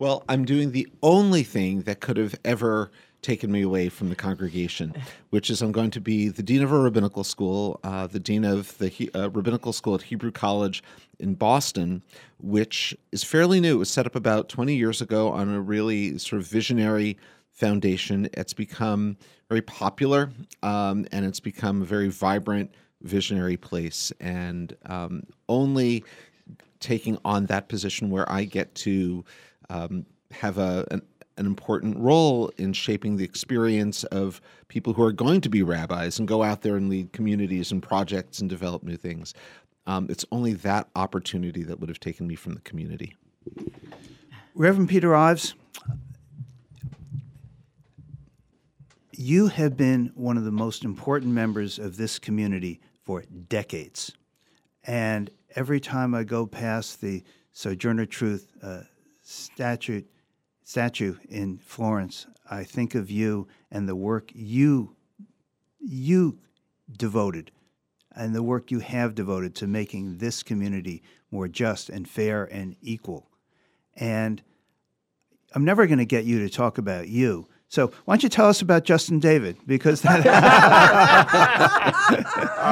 Well, I'm doing the only thing that could have ever taken me away from the congregation, which is I'm going to be the dean of a rabbinical school, uh, the dean of the uh, rabbinical school at Hebrew College in Boston, which is fairly new. It was set up about twenty years ago on a really sort of visionary foundation. It's become very popular, um, and it's become a very vibrant, visionary place. And um, only taking on that position where I get to um, have a an an important role in shaping the experience of people who are going to be rabbis and go out there and lead communities and projects and develop new things. Um, it's only that opportunity that would have taken me from the community. Reverend Peter Ives, you have been one of the most important members of this community for decades. And every time I go past the Sojourner Truth uh, statue, statue in Florence, I think of you and the work you you devoted and the work you have devoted to making this community more just and fair and equal. And I'm never going to get you to talk about you. So why don't you tell us about Justin David? Because that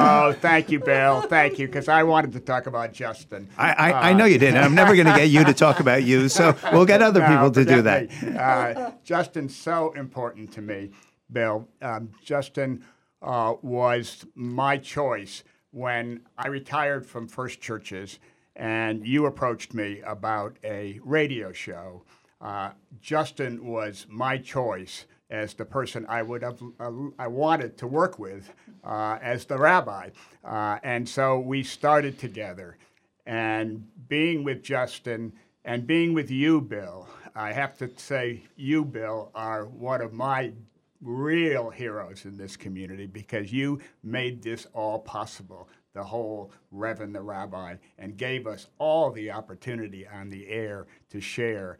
Oh, thank you, Bill. Thank you, because I wanted to talk about Justin. I, I, uh, I know you did, and I'm never going to get you to talk about you, so we'll get other no, people to do that. Uh, Justin's so important to me, Bill. Um, Justin uh, was my choice when I retired from First Churches, and you approached me about a radio show. Uh, Justin was my choice as the person I would have uh, I wanted to work with uh, as the rabbi, uh, and so we started together. And being with Justin and being with you, Bill, I have to say you, Bill, are one of my real heroes in this community because you made this all possible. The whole Rev and the Rabbi, and gave us all the opportunity on the air to share.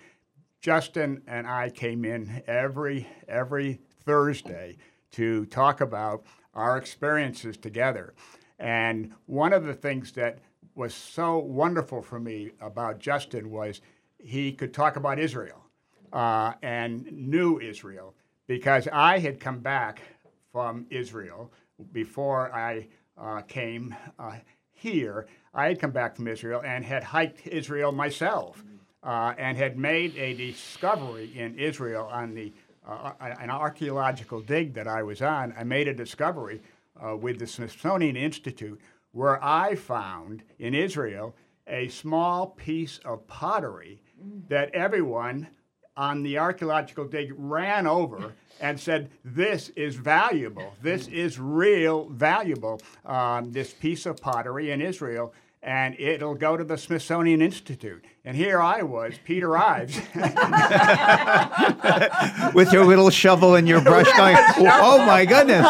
Justin and I came in every every Thursday to talk about our experiences together. And one of the things that was so wonderful for me about Justin was he could talk about Israel uh, and knew Israel, because I had come back from Israel before I uh, came uh, here. I had come back from Israel and had hiked Israel myself. Uh, and had made a discovery in Israel on the uh, an archaeological dig that I was on. I made a discovery uh, with the Smithsonian Institute where I found in Israel a small piece of pottery that everyone on the archaeological dig ran over and said, this is valuable. This is real valuable, um, this piece of pottery in Israel. And it'll go to the Smithsonian Institute. And here I was, Peter Ives. With your little shovel and your brush going, oh, my goodness.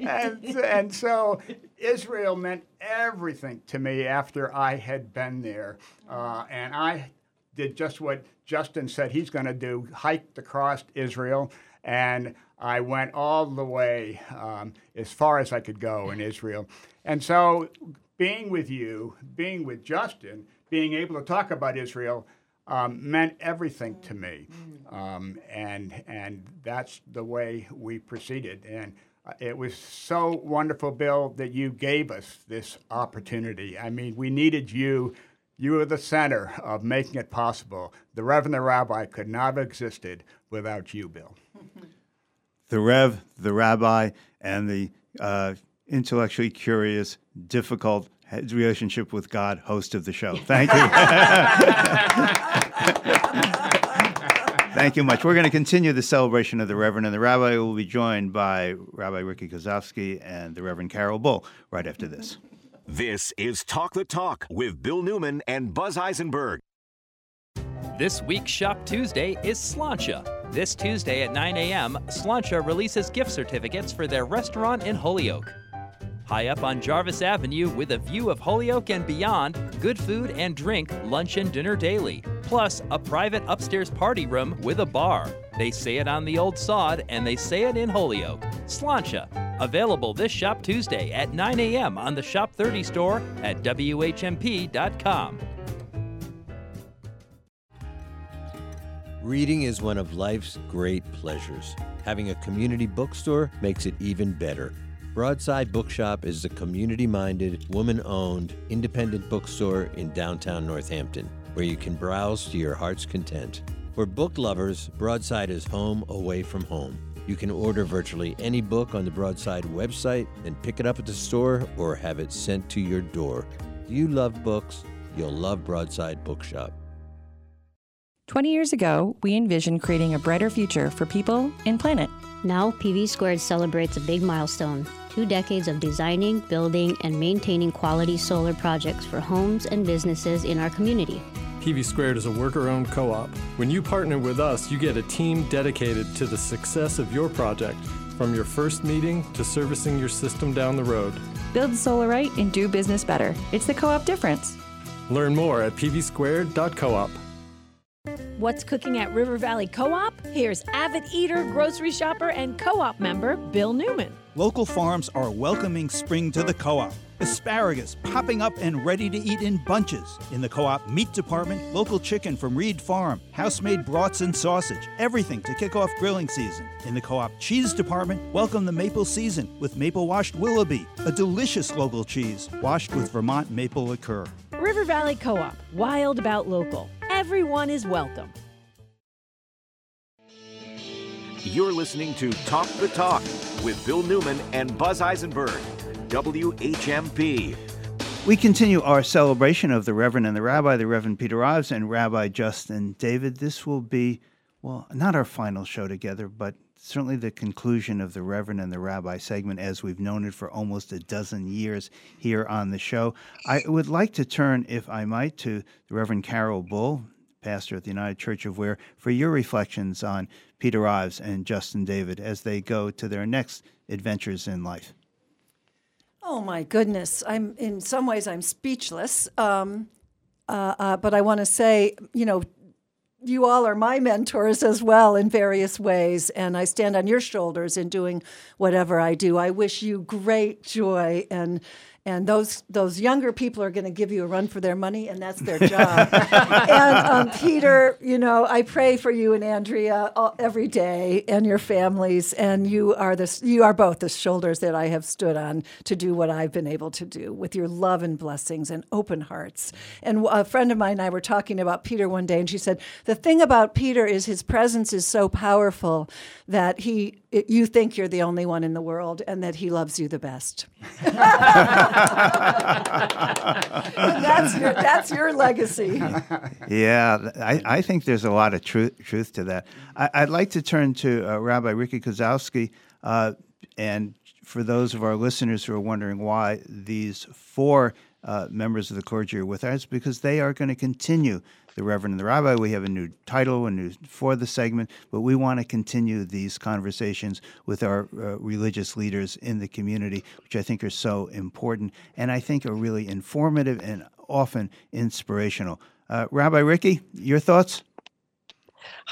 and, and so Israel meant everything to me after I had been there. Uh, and I did just what Justin said he's going to do, hiked across Israel. And I went all the way um, as far as I could go in Israel. And so being with you, being with Justin, being able to talk about Israel um, meant everything to me. Um, and and that's the way we proceeded. And it was so wonderful, Bill, that you gave us this opportunity. I mean, we needed you. You were the center of making it possible. The Rev and the Rabbi could not have existed without you, Bill. The Rev, the Rabbi, and the uh, intellectually curious, difficult, his relationship with God, host of the show. Thank you. Thank you much. We're going to continue the celebration of the Reverend and the Rabbi. We will be joined by Rabbi Riqi Kosowsky and the Reverend Carol Bull right after this. This is Talk the Talk with Bill Newman and Buzz Eisenberg. This week's Shop Tuesday is Slancha. This Tuesday at nine a.m., Slancha releases gift certificates for their restaurant in Holyoke. High up on Jarvis Avenue with a view of Holyoke and beyond, good food and drink, lunch and dinner daily, plus a private upstairs party room with a bar. They say it on the old sod and they say it in Holyoke. Slancha, available this Shop Tuesday at nine a.m. on the Shop thirty store at W H M P dot com. Reading is one of life's great pleasures. Having a community bookstore makes it even better. Broadside Bookshop is a community-minded, woman-owned, independent bookstore in downtown Northampton, where you can browse to your heart's content. For book lovers, Broadside is home away from home. You can order virtually any book on the Broadside website and pick it up at the store or have it sent to your door. If you love books, you'll love Broadside Bookshop. twenty years ago, we envisioned creating a brighter future for people and planet. Now, P V Squared celebrates a big milestone, two decades of designing, building, and maintaining quality solar projects for homes and businesses in our community. P V Squared is a worker-owned co-op. When you partner with us, you get a team dedicated to the success of your project, from your first meeting to servicing your system down the road. Build solar right and do business better. It's the co-op difference. Learn more at p v squared dot co op. What's cooking at River Valley Co-op? Here's avid eater, grocery shopper, and co-op member Bill Newman. Local farms are welcoming spring to the co-op. Asparagus popping up and ready to eat in bunches. In the co-op meat department, local chicken from Reed Farm, house-made brats and sausage, everything to kick off grilling season. In the co-op cheese department, welcome the maple season with maple-washed Willoughby, a delicious local cheese washed with Vermont maple liqueur. River Valley Co-op, wild about local. Everyone is welcome. You're listening to Talk the Talk with Bill Newman and Buzz Eisenberg, W H M P. We continue our celebration of the Reverend and the Rabbi, the Reverend Peter Ives and Rabbi Justin David. This will be, well, not our final show together, but certainly the conclusion of the Reverend and the Rabbi segment as we've known it for almost a dozen years here on the show. I would like to turn, if I might, to the Reverend Carol Bull, pastor at the United Church of Ware, for your reflections on Peter Ives and Justin David as they go to their next adventures in life. Oh, my goodness. I'm in some ways, I'm speechless. Um, uh, uh, but I want to say, you know, you all are my mentors as well in various ways, and I stand on your shoulders in doing whatever I do. I wish you great joy, and And those those younger people are going to give you a run for their money, and that's their job. and um, Peter, you know, I pray for you and Andrea all, every day, and your families. And you are the you are both the shoulders that I have stood on to do what I've been able to do with your love and blessings and open hearts. And a friend of mine and I were talking about Peter one day, and she said the thing about Peter is his presence is so powerful that he it, you think you're the only one in the world, and that he loves you the best. that's your that's your legacy. Yeah, I, I think there's a lot of truth truth to that. I, I'd like to turn to uh, Rabbi Riqi Kosowsky, uh, and for those of our listeners who are wondering why these four uh, members of the clergy are with us, because they are going to continue the Reverend and the Rabbi. We have a new title, a new for the segment, but we want to continue these conversations with our uh, religious leaders in the community, which I think are so important and I think are really informative and often inspirational. Uh, Rabbi Riqi, your thoughts?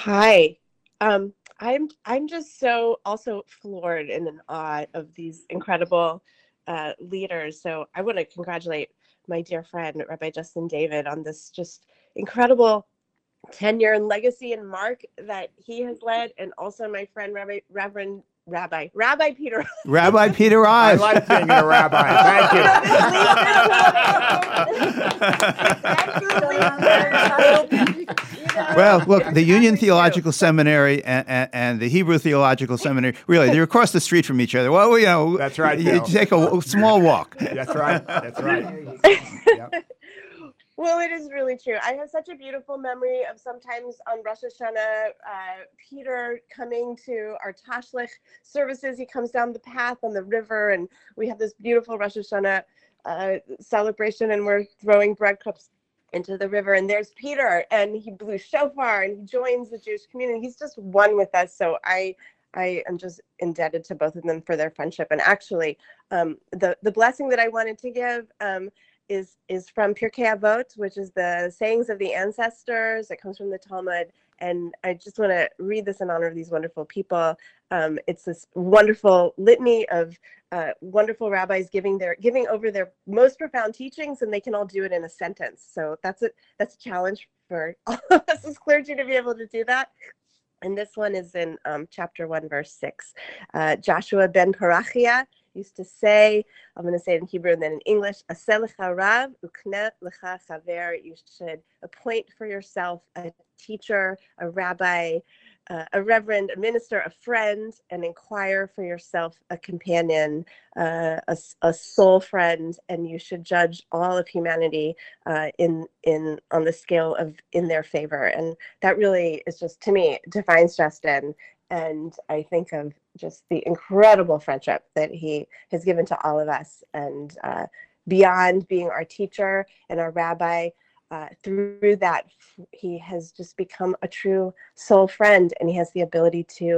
Hi. Um, I'm I'm just so also floored and in awe of these incredible uh, leaders. So I want to congratulate my dear friend, Rabbi Justin David, on this just incredible tenure and legacy and mark that he has led, and also my friend Rabbi, Reverend Rabbi Rabbi Peter Rabbi Peter Ives. I like being a rabbi. Thank you. Thank you. Well, look, the Union Theological Seminary and, and, and the Hebrew Theological Seminary, really, they're across the street from each other. Well, you know, that's right. You, you take a small walk. That's right. That's right. Yep. Well, it is really true. I have such a beautiful memory of sometimes on Rosh Hashanah, uh, Peter coming to our Tashlich services. He comes down the path on the river, and we have this beautiful Rosh Hashanah uh, celebration, and we're throwing breadcrumbs into the river, and there's Peter, and he blew shofar, and he joins the Jewish community. He's just one with us, so I I am just indebted to both of them for their friendship. And actually, um, the, the blessing that I wanted to give um, is is from Pirkei Avot, which is the sayings of the ancestors. It comes from the Talmud, and I just want to read this in honor of these wonderful people. Um, it's this wonderful litany of uh, wonderful rabbis giving their giving over their most profound teachings, and they can all do it in a sentence. So that's a that's a challenge for all of us as clergy to be able to do that. And this one is in um, chapter one, verse six. Uh, Joshua ben Parachia used to say, I'm going to say it in Hebrew and then in English, Aseh lecha rav ukne lecha chaver. You should appoint for yourself a teacher, a rabbi, Uh, a reverend, a minister, a friend, and inquire for yourself a companion, uh, a, a soul friend, and you should judge all of humanity uh, in in on the scale of in their favor. And that really is just, to me, defines Justin. And I think of just the incredible friendship that he has given to all of us. And uh, beyond being our teacher and our rabbi, Uh, through that, he has just become a true soul friend, and he has the ability to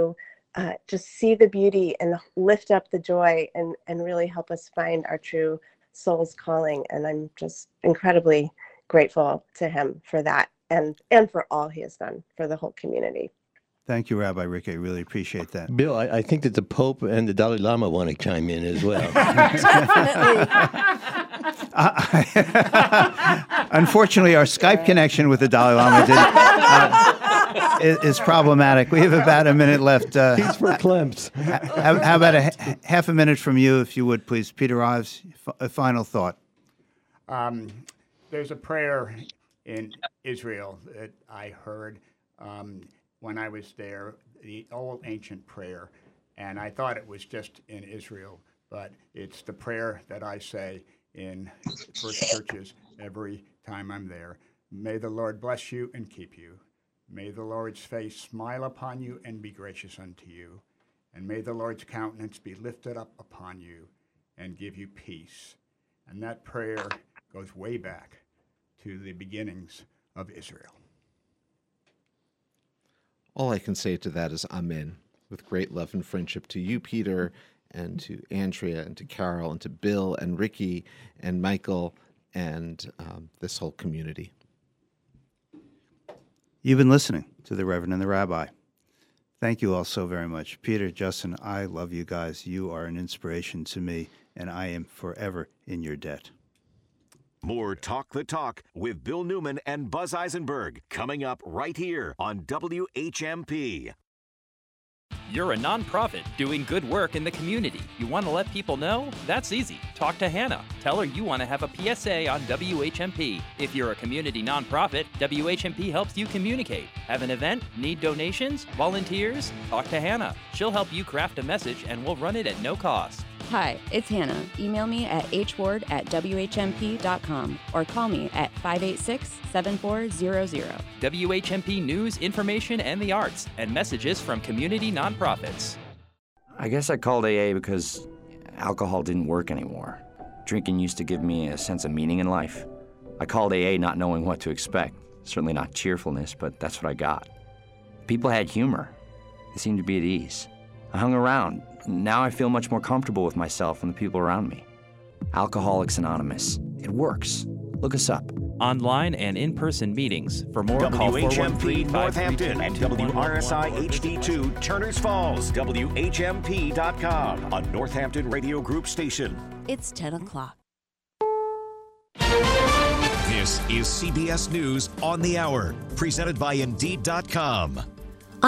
uh, just see the beauty and lift up the joy and, and really help us find our true soul's calling. And I'm just incredibly grateful to him for that and, and for all he has done for the whole community. Thank you, Rabbi Riqi. I really appreciate that. Bill, I, I think that the Pope and the Dalai Lama want to chime in as well. uh, unfortunately, our Skype connection with the Dalai Lama did, uh, is, is problematic. We have about a minute left. Uh, He's for Clemps. How, how about a half a minute from you, if you would, please? Peter Ives, f- a final thought. Um, there's a prayer in Israel that I heard Um, when I was there, the old ancient prayer, and I thought it was just in Israel, but it's the prayer that I say in First Churches every time I'm there. May the Lord bless you and keep you. May the Lord's face smile upon you and be gracious unto you. And may the Lord's countenance be lifted up upon you and give you peace. And that prayer goes way back to the beginnings of Israel. All I can say to that is amen, with great love and friendship to you, Peter, and to Andrea, and to Carol, and to Bill, and Riqi, and Michael, and um, this whole community. You've been listening to The Reverend and the Rabbi. Thank you all so very much. Peter, Justin, I love you guys. You are an inspiration to me, and I am forever in your debt. More Talk the Talk with Bill Newman and Buzz Eisenberg coming up right here on W H M P. You're a nonprofit doing good work in the community. You want to let people know? That's easy. Talk to Hannah. Tell her you want to have a P S A on W H M P. If you're a community nonprofit, W H M P helps you communicate. Have an event? Need donations? Volunteers? Talk to Hannah. She'll help you craft a message, and we'll run it at no cost. Hi, it's Hannah. Email me at h ward at w h m p dot com or call me at five eight six, seven four zero zero. W H M P News, Information, and the Arts, and messages from community nonprofits. I guess I called A A because alcohol didn't work anymore. Drinking used to give me a sense of meaning in life. I called A A not knowing what to expect. Certainly not cheerfulness, but that's what I got. People had humor. They seemed to be at ease. I hung around. Now I feel much more comfortable with myself and the people around me. Alcoholics Anonymous. It works. Look us up. Online and in-person meetings. For more, W H M P Northampton and W R S I H D two Turners Falls. W H M P dot com, a Northampton Radio Group station. It's ten o'clock. This is C B S News on the Hour, presented by Indeed dot com.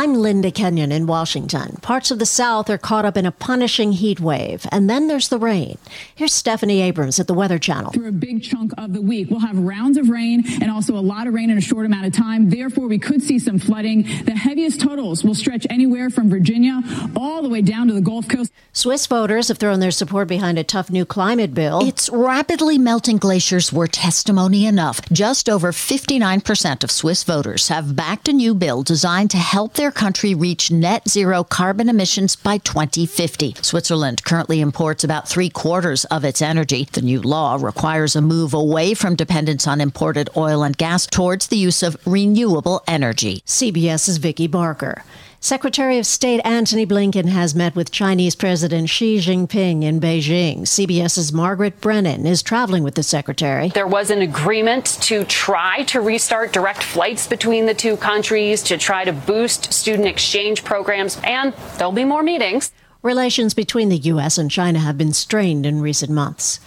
I'm Linda Kenyon in Washington. Parts of the South are caught up in a punishing heat wave, and then there's the rain. Here's Stephanie Abrams at the Weather Channel. For a big chunk of the week, we'll have rounds of rain and also a lot of rain in a short amount of time. Therefore, we could see some flooding. The heaviest totals will stretch anywhere from Virginia all the way down to the Gulf Coast. Swiss voters have thrown their support behind a tough new climate bill. Its rapidly melting glaciers were testimony enough. Just over fifty-nine percent of Swiss voters have backed a new bill designed to help their country reach net zero carbon emissions by twenty fifty. Switzerland currently imports about three quarters of its energy. The new law requires a move away from dependence on imported oil and gas towards the use of renewable energy. CBS's Vicky Barker. Secretary of State Antony Blinken has met with Chinese President Xi Jinping in Beijing. CBS's Margaret Brennan is traveling with the secretary. There was an agreement to try to restart direct flights between the two countries, to try to boost student exchange programs, and there'll be more meetings. Relations between the U S and China have been strained in recent months.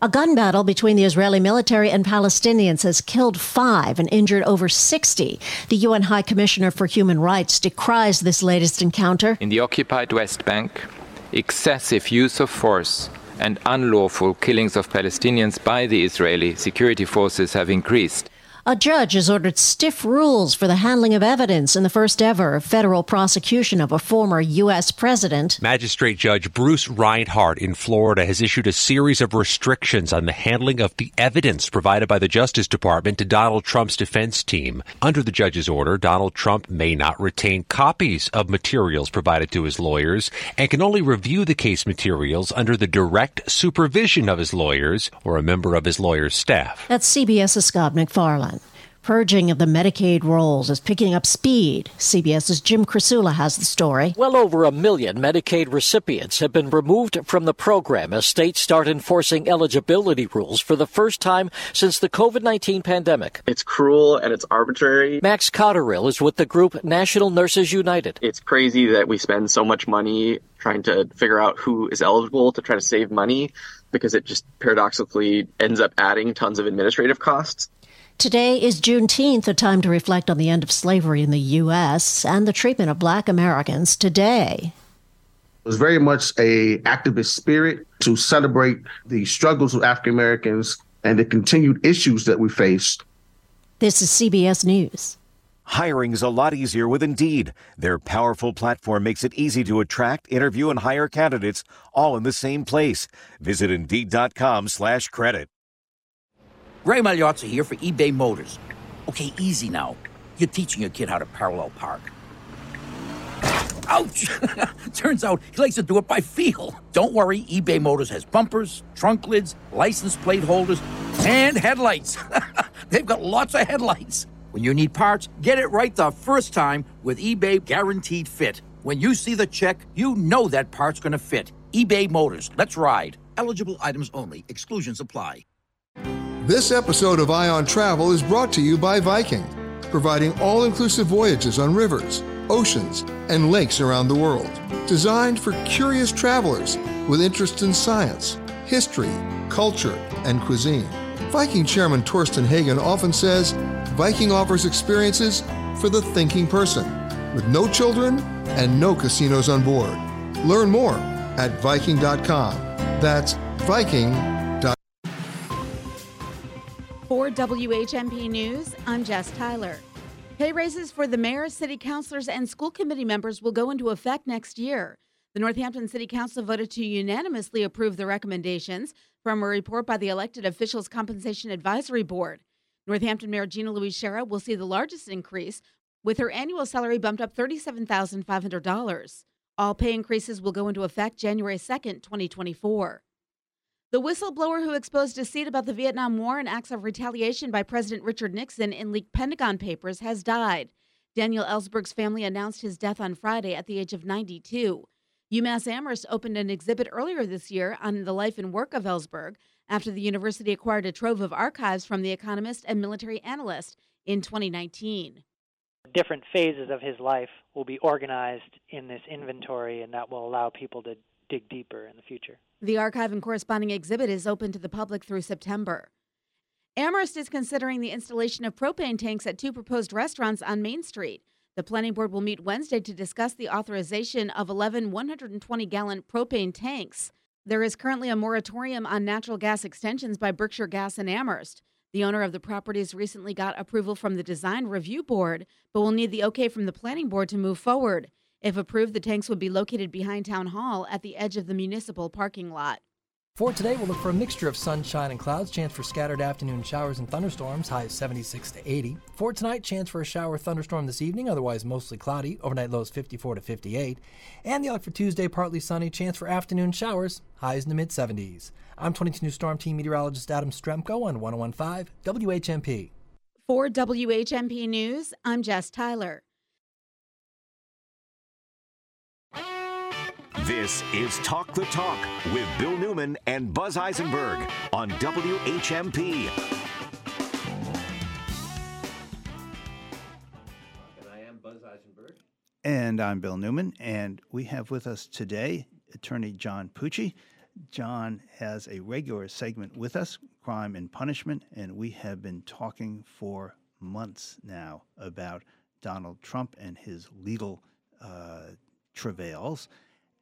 A gun battle between the Israeli military and Palestinians has killed five and injured over sixty. The U N High Commissioner for Human Rights decries this latest encounter. In the occupied West Bank, excessive use of force and unlawful killings of Palestinians by the Israeli security forces have increased. A judge has ordered stiff rules for the handling of evidence in the first ever federal prosecution of a former U S president. Magistrate Judge Bruce Reinhardt in Florida has issued a series of restrictions on the handling of the evidence provided by the Justice Department to Donald Trump's defense team. Under the judge's order, Donald Trump may not retain copies of materials provided to his lawyers and can only review the case materials under the direct supervision of his lawyers or a member of his lawyer's staff. That's CBS's Scott McFarland. Purging of the Medicaid rolls is picking up speed. CBS's Jim Crisula has the story. Well over a million Medicaid recipients have been removed from the program as states start enforcing eligibility rules for the first time since the covid nineteen pandemic. It's cruel and it's arbitrary. Max Cotterill is with the group National Nurses United. It's crazy that we spend so much money trying to figure out who is eligible to try to save money, because it just paradoxically ends up adding tons of administrative costs. Today is Juneteenth, a time to reflect on the end of slavery in the U S and the treatment of Black Americans today. It was very much a activist spirit to celebrate the struggles of African Americans and the continued issues that we faced. This is C B S News. Hiring's a lot easier with Indeed. Their powerful platform makes it easy to attract, interview, and hire candidates all in the same place. Visit Indeed dot com slash credit. Ray Magliotta here for eBay Motors. Okay, easy now. You're teaching your kid how to parallel park. Ouch! Turns out he likes to do it by feel. Don't worry, eBay Motors has bumpers, trunk lids, license plate holders, and headlights. They've got lots of headlights. When you need parts, get it right the first time with eBay Guaranteed Fit. When you see the check, you know that part's gonna fit. eBay Motors, let's ride. Eligible items only. Exclusions apply. This episode of Eye on Travel is brought to you by Viking, providing all-inclusive voyages on rivers, oceans, and lakes around the world, designed for curious travelers with interest in science, history, culture, and cuisine. Viking chairman Torsten Hagen often says, Viking offers experiences for the thinking person, with no children and no casinos on board. Learn more at Viking dot com. That's Viking dot com. For W H M P News, I'm Jess Tyler. Pay raises for the mayor, city councilors, and school committee members will go into effect next year. The Northampton City Council voted to unanimously approve the recommendations from a report by the Elected Officials Compensation Advisory Board. Northampton Mayor Gina Louise Sciarra will see the largest increase, with her annual salary bumped up thirty-seven thousand five hundred dollars. All pay increases will go into effect January second, twenty twenty-four. The whistleblower who exposed deceit about the Vietnam War and acts of retaliation by President Richard Nixon in leaked Pentagon Papers has died. Daniel Ellsberg's family announced his death on Friday at the age of ninety-two. UMass Amherst opened an exhibit earlier this year on the life and work of Ellsberg after the university acquired a trove of archives from The Economist and Military Analyst in twenty nineteen. Different phases of his life will be organized in this inventory, and that will allow people to dig deeper in the future. The archive and corresponding exhibit is open to the public through September. Amherst is considering the installation of propane tanks at two proposed restaurants on Main Street. The planning board will meet Wednesday to discuss the authorization of eleven one hundred twenty gallon propane tanks. There is currently a moratorium on natural gas extensions by Berkshire Gas in Amherst. The owner of the properties recently got approval from the Design Review Board, but will need the okay from the planning board to move forward. If approved, the tanks would be located behind Town Hall at the edge of the municipal parking lot. For today, we'll look for a mixture of sunshine and clouds, chance for scattered afternoon showers and thunderstorms, high of seventy-six to eighty. For tonight, chance for a shower or thunderstorm this evening, otherwise mostly cloudy, overnight lows fifty-four to fifty-eight. And the outlook for Tuesday, partly sunny, chance for afternoon showers, highs in the mid-seventies. I'm twenty-two News Storm Team Meteorologist Adam Stremko on one oh one point five W H M P. For W H M P News, I'm Jess Tyler. This is Talk the Talk with Bill Newman and Buzz Eisenberg on W H M P. And I am Buzz Eisenberg. And I'm Bill Newman. And we have with us today attorney John Pucci. John has a regular segment with us, Crime and Punishment. And we have been talking for months now about Donald Trump and his legal uh, travails.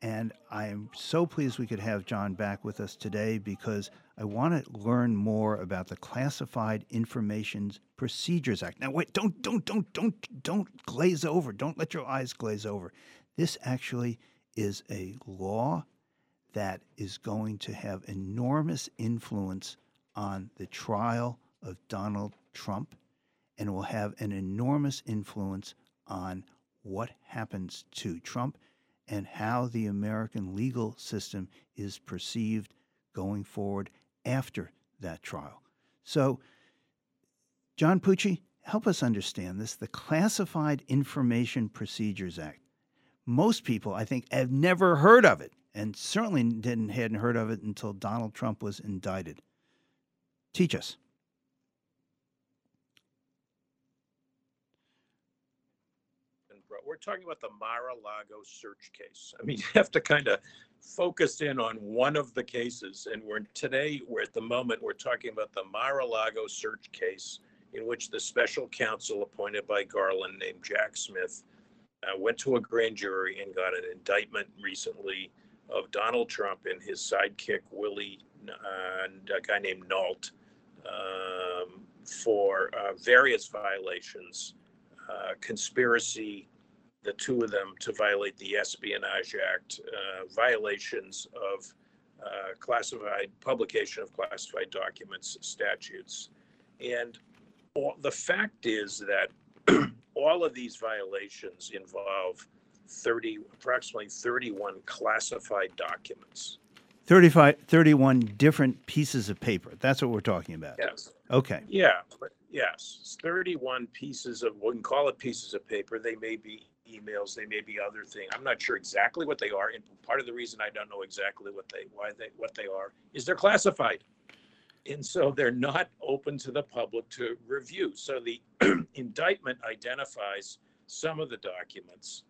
And I am so pleased we could have John back with us today because I want to learn more about the Classified Information Procedures Act. Now, wait, don't, don't, don't, don't, don't glaze over. Don't let your eyes glaze over. This actually is a law that is going to have enormous influence on the trial of Donald Trump and will have an enormous influence on what happens to Trump and how the American legal system is perceived going forward after that trial. So, John Pucci, help us understand this, the Classified Information Procedures Act. Most people, I think, have never heard of it, and certainly didn't hadn't heard of it until Donald Trump was indicted. Teach us. We're talking about the Mar-a-Lago search case. I mean, you have to kind of focus in on one of the cases. And we're today, we're at the moment, we're talking about the Mar-a-Lago search case in which the special counsel appointed by Garland named Jack Smith uh, went to a grand jury and got an indictment recently of Donald Trump and his sidekick, Willie, uh, a guy named Nault, um, for uh, various violations, uh, conspiracy, the two of them to violate the Espionage Act, uh, violations of uh, classified publication of classified documents statutes. And all, the fact is that all of these violations involve thirty, approximately thirty-one classified documents. thirty-five, thirty-one different pieces of paper. That's what we're talking about. Yes. Okay. Yeah. But yes. thirty-one pieces of, we can call it pieces of paper. They may be emails, they may be other things. I'm not sure exactly what they are, and part of the reason I don't know exactly what they, why they, what they are, is they're classified, and so they're not open to the public to review. So the indictment identifies some of the documents,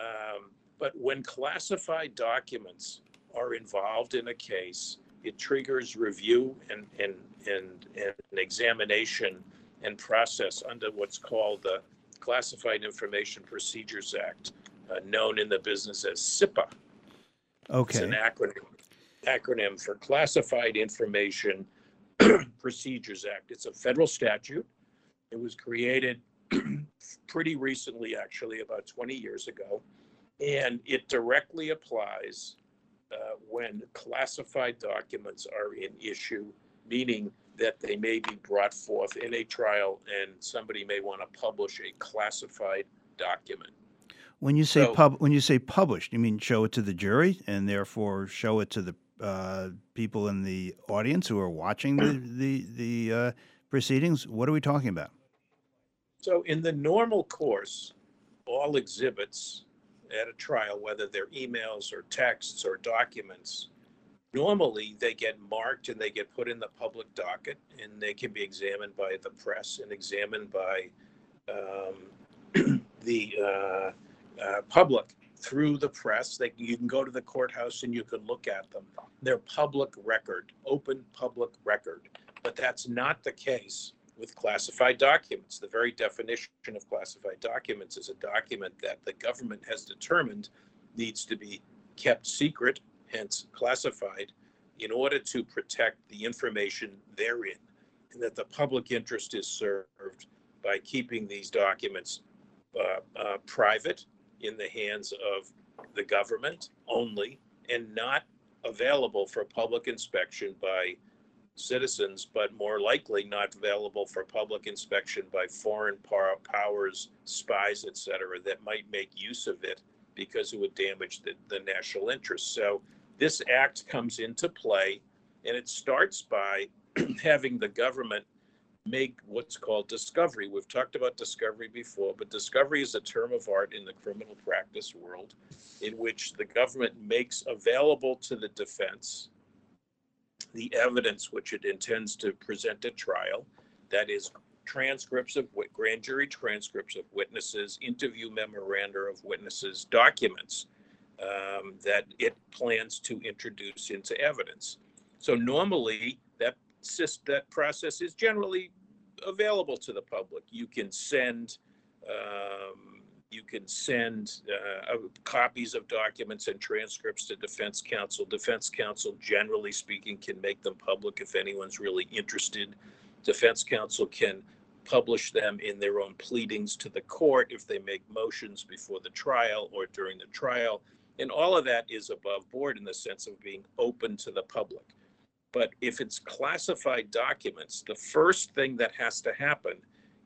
um, but when classified documents are involved in a case, it triggers review and and and, and examination and process under what's called the Classified Information Procedures Act, uh, known in the business as C I P A. Okay. It's an acronym, acronym for Classified Information Procedures Act. It's a federal statute. It was created pretty recently, actually, about twenty years ago, and it directly applies uh, when classified documents are in issue, meaning that they may be brought forth in a trial and somebody may want to publish a classified document. When you say so, pub, when you say published, you mean show it to the jury and therefore show it to the uh, people in the audience who are watching the, the, the uh, proceedings? What are we talking about? So in the normal course, all exhibits at a trial, whether they're emails or texts or documents, normally they get marked and they get put in the public docket and they can be examined by the press and examined by um, the uh, uh, public through the press. They, you can go to the courthouse and you can look at them. They're public record, open public record. But that's not the case with classified documents. The very definition of classified documents is a document that the government has determined needs to be kept secret, hence classified, in order to protect the information therein, and that the public interest is served by keeping these documents uh, uh, private, in the hands of the government only, and not available for public inspection by citizens, but more likely not available for public inspection by foreign powers, spies, et cetera, that might make use of it because it would damage the, the national interest. So this act comes into play, and it starts by having the government make what's called discovery. We've talked about discovery before, but discovery is a term of art in the criminal practice world in which the government makes available to the defense the evidence which it intends to present at trial, that is transcripts of grand jury transcripts of witnesses, interview memoranda of witnesses, documents um, that it plans to introduce into evidence. So normally that that process is generally available to the public. You can send um, you can send uh, copies of documents and transcripts to defense counsel. Defense counsel, generally speaking, can make them public if anyone's really interested. Defense counsel can publish them in their own pleadings to the court if they make motions before the trial or during the trial. And all of that is above board in the sense of being open to the public. But if it's classified documents, the first thing that has to happen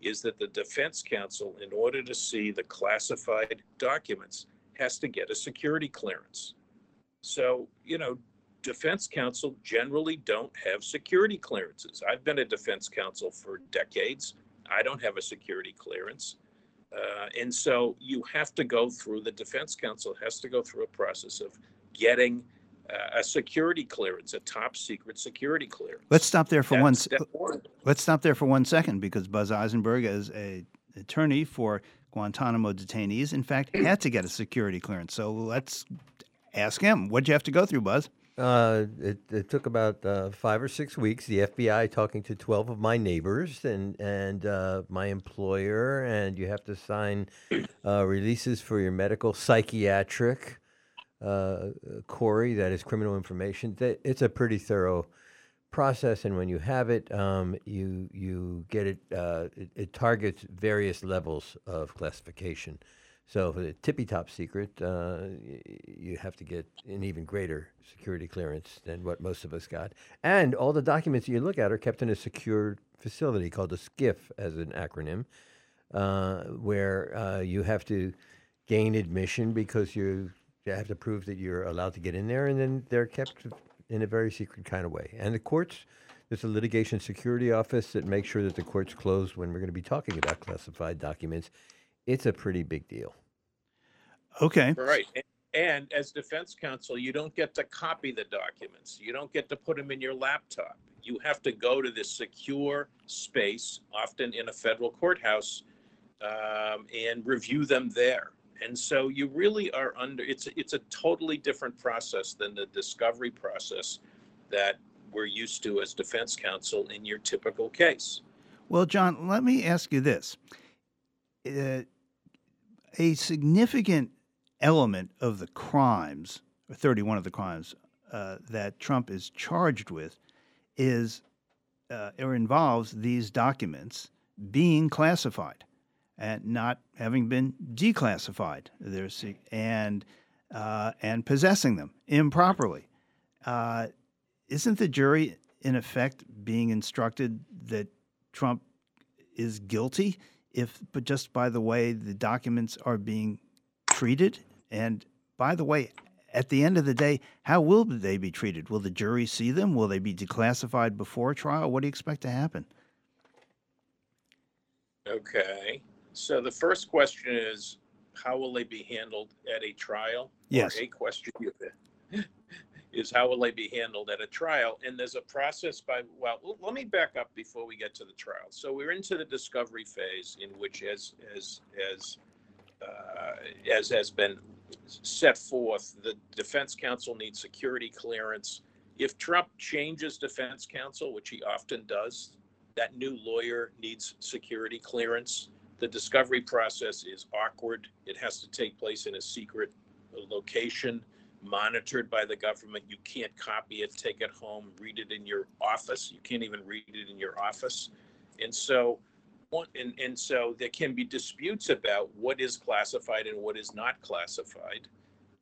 is that the defense counsel, in order to see the classified documents, has to get a security clearance. So, you know, defense counsel generally don't have security clearances. I've been a defense counsel for decades. I don't have a security clearance. Uh, and so you have to go through, the defense counsel has to go through a process of getting Uh, a security clearance, a top secret security clearance. Let's stop there for That's one. Let's stop there for one second, because Buzz Eisenberg, as a attorney for Guantanamo detainees, in fact, had to get a security clearance. So let's ask him. What'd you have to go through, Buzz? Uh, it, it took about uh, five or six weeks. The F B I talking to twelve of my neighbors and and uh, my employer, and you have to sign uh, releases for your medical, psychiatric. Uh, Corey, that is criminal information. That it's a pretty thorough process, and when you have it, um, you you get it, uh, it. It targets various levels of classification. So for the tippy top secret, uh, y- you have to get an even greater security clearance than what most of us got. And all the documents you look at are kept in a secure facility called a SCIF, as an acronym, uh, where uh, you have to gain admission because you. You have to prove that you're allowed to get in there, and then they're kept in a very secret kind of way. And the courts, there's a litigation security office that makes sure that the court's closed when we're going to be talking about classified documents. It's a pretty big deal. Okay. Right. And, and as defense counsel, you don't get to copy the documents. You don't get to put them in your laptop. You have to go to this secure space, often in a federal courthouse, um, and review them there. And so you really are under, it's, it's a totally different process than the discovery process that we're used to as defense counsel in your typical case. Well, John, let me ask you this. Uh, a significant element of the crimes, or thirty-one of the crimes uh, that Trump is charged with is, uh, or involves these documents being classified and not having been declassified, there's and uh, and possessing them improperly. Uh, isn't the jury, in effect, being instructed that Trump is guilty if, but just by the way the documents are being treated? And by the way, at the end of the day, how will they be treated? Will the jury see them? Will they be declassified before trial? What do you expect to happen? Okay. So the first question is, how will they be handled at a trial? Yes. Or a question is, how will they be handled at a trial? And there's a process by, well, let me back up before we get to the trial. So we're into the discovery phase in which, as as as uh, as has been set forth, the defense counsel needs security clearance. If Trump changes defense counsel, which he often does, that new lawyer needs security clearance. The discovery process is awkward. It has to take place in a secret location, monitored by the government. You can't copy it, take it home, read it in your office. You can't even read it in your office. And so, and, and so there can be disputes about what is classified and what is not classified.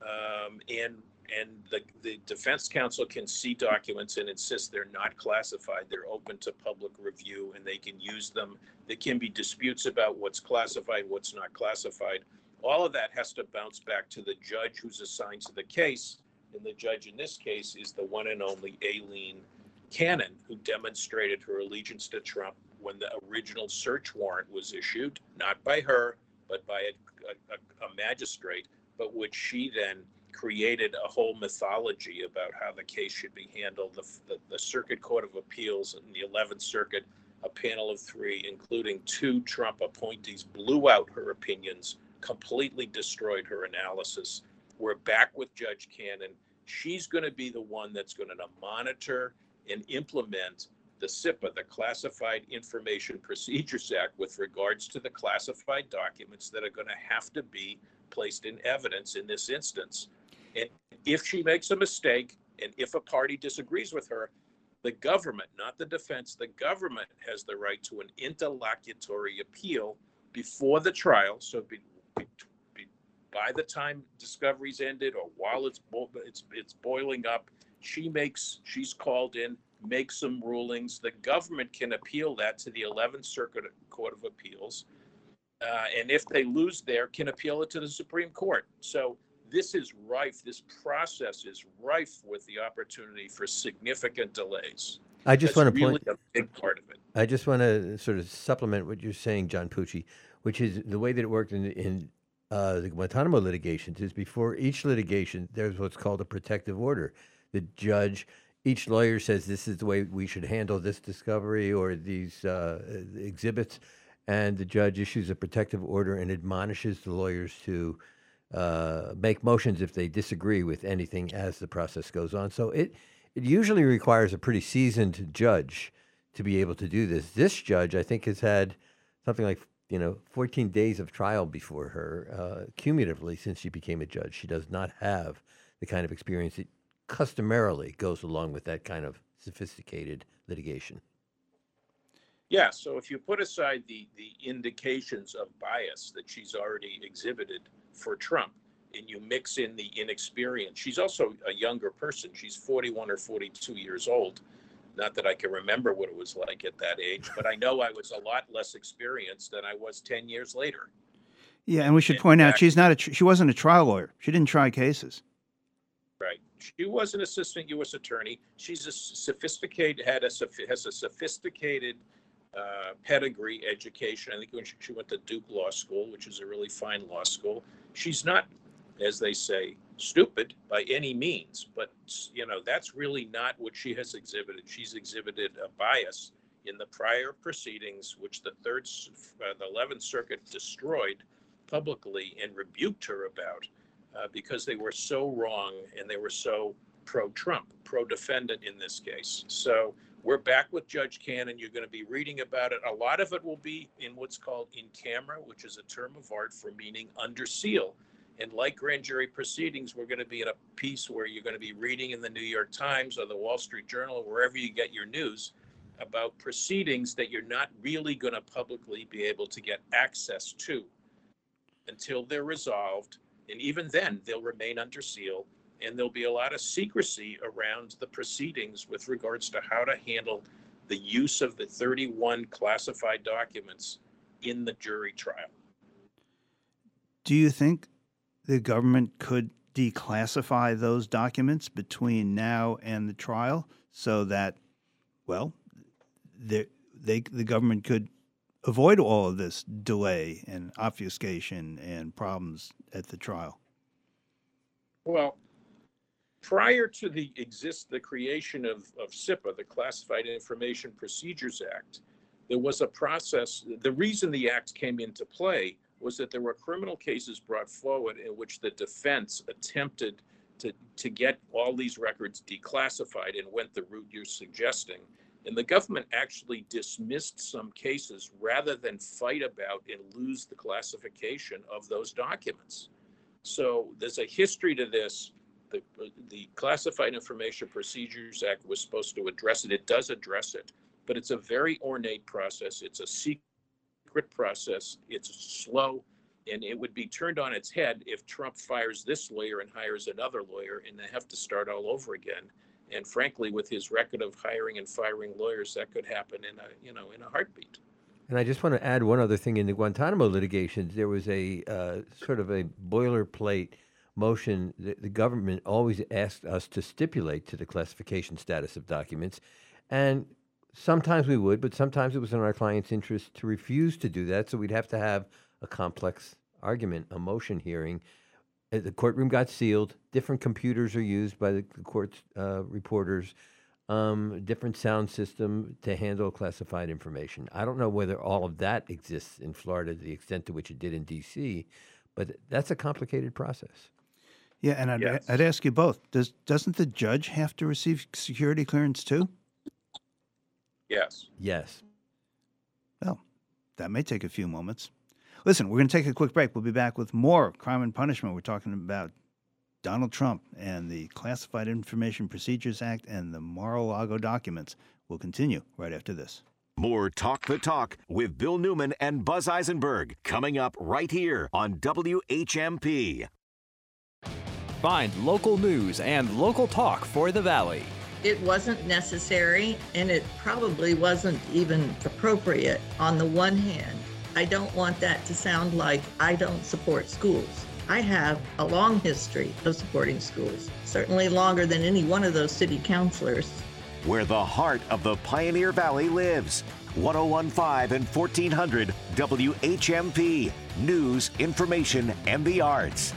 Um, and and the, the defense counsel can see documents and insist they're not classified. They're open to public review and they can use them. There can be disputes about what's classified, what's not classified. All of that has to bounce back to the judge who's assigned to the case. And the judge in this case is the one and only Aileen Cannon, who demonstrated her allegiance to Trump when the original search warrant was issued, not by her, but by a, a, a magistrate, but which she then created a whole mythology about how the case should be handled. The, the, the Circuit Court of Appeals in the eleventh Circuit, a panel of three, including two Trump appointees, blew out her opinions, completely destroyed her analysis. We're back with Judge Cannon. She's going to be the one that's going to monitor and implement the C I P A, the Classified Information Procedures Act, with regards to the classified documents that are going to have to be placed in evidence in this instance. And if she makes a mistake, and if a party disagrees with her, the government, not the defense, the government has the right to an interlocutory appeal before the trial. So be, be, be, by the time discovery's ended, or while it's, bo- it's, it's boiling up, she makes, she's called in, makes some rulings. The government can appeal that to the eleventh Circuit Court of Appeals. Uh, and if they lose there, can appeal it to the Supreme Court. So this is rife. This process is rife with the opportunity for significant delays. I just That's want to really point, a big part of it. I just want to sort of supplement what you're saying, John Pucci, which is the way that it worked in, in uh, the Guantanamo litigations is before each litigation, there's what's called a protective order. The judge, each lawyer says this is the way we should handle this discovery or these uh, exhibits. And the judge issues a protective order and admonishes the lawyers to uh, make motions if they disagree with anything as the process goes on. So it, it usually requires a pretty seasoned judge to be able to do this. This judge, I think, has had something like, you know, fourteen days of trial before her uh, cumulatively since she became a judge. She does not have the kind of experience that customarily goes along with that kind of sophisticated litigation. Yeah, so if you put aside the, the indications of bias that she's already exhibited for Trump, and you mix in the inexperience, she's also a younger person. She's forty-one or forty-two years old. Not that I can remember what it was like at that age, but I know I was a lot less experienced than I was ten years later. Yeah, and we should and point fact, out she's not a tr- she wasn't a trial lawyer. She didn't try cases. Right. She was an assistant U S attorney. She's a sophisticated had a has a sophisticated. Uh, pedigree education. I think when she, she went to Duke Law School, which is a really fine law school. She's not, as they say, stupid by any means, but you know, that's really not what she has exhibited. She's exhibited a bias in the prior proceedings, which the third, uh, the eleventh Circuit destroyed publicly and rebuked her about uh, because they were so wrong and they were so pro-Trump, pro-defendant in this case. So we're back with Judge Cannon. You're going to be reading about it. A lot of it will be in what's called in camera, which is a term of art for meaning under seal. And like grand jury proceedings, we're going to be in a piece where you're going to be reading in the New York Times or the Wall Street Journal, or wherever you get your news, about proceedings that you're not really going to publicly be able to get access to until they're resolved. And even then, they'll remain under seal. And there'll be a lot of secrecy around the proceedings with regards to how to handle the use of the thirty-one classified documents in the jury trial. Do you think the government could declassify those documents between now and the trial so that, well, they, they, the government could avoid all of this delay and obfuscation and problems at the trial? Well, prior to the exist the creation of, of C I P A, the Classified Information Procedures Act, there was a process. The reason the act came into play was that there were criminal cases brought forward in which the defense attempted to, to get all these records declassified and went the route you're suggesting. And the government actually dismissed some cases rather than fight about and lose the classification of those documents. So there's a history to this. The, the Classified Information Procedures Act was supposed to address it. It does address it, but it's a very ornate process. It's a secret process. It's slow, and it would be turned on its head if Trump fires this lawyer and hires another lawyer, and they have to start all over again. And frankly, with his record of hiring and firing lawyers, that could happen in a, you know, in a heartbeat. And I just want to add one other thing. In the Guantanamo litigation, there was a uh, sort of a boilerplate motion that the government always asked us to stipulate to the classification status of documents. And sometimes we would, but sometimes it was in our client's interest to refuse to do that. So we'd have to have a complex argument, a motion hearing. The courtroom got sealed. Different computers are used by the court's uh, reporters. Um, different sound system to handle classified information. I don't know whether all of that exists in Florida to the extent to which it did in D C, but that's a complicated process. Yeah, and I'd, yes. I'd ask you both. Does doesn't the judge have to receive security clearance too? Yes. Yes. Well, that may take a few moments. Listen, we're going to take a quick break. We'll be back with more Crime and Punishment. We're talking about Donald Trump and the Classified Information Procedures Act and the Mar-a-Lago documents. We'll continue right after this. More Talk the Talk with Bill Newman and Buzz Eisenberg coming up right here on W H M P. Find local news and local talk for the Valley. It wasn't necessary, and it probably wasn't even appropriate on the one hand. I don't want that to sound like I don't support schools. I have a long history of supporting schools, certainly longer than any one of those city councilors. Where the heart of the Pioneer Valley lives. one oh one point five and fourteen hundred W H M P. News, information, and the arts.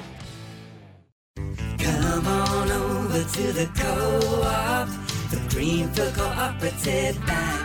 Come on over to the Co-op, the Greenfield Cooperative Bank.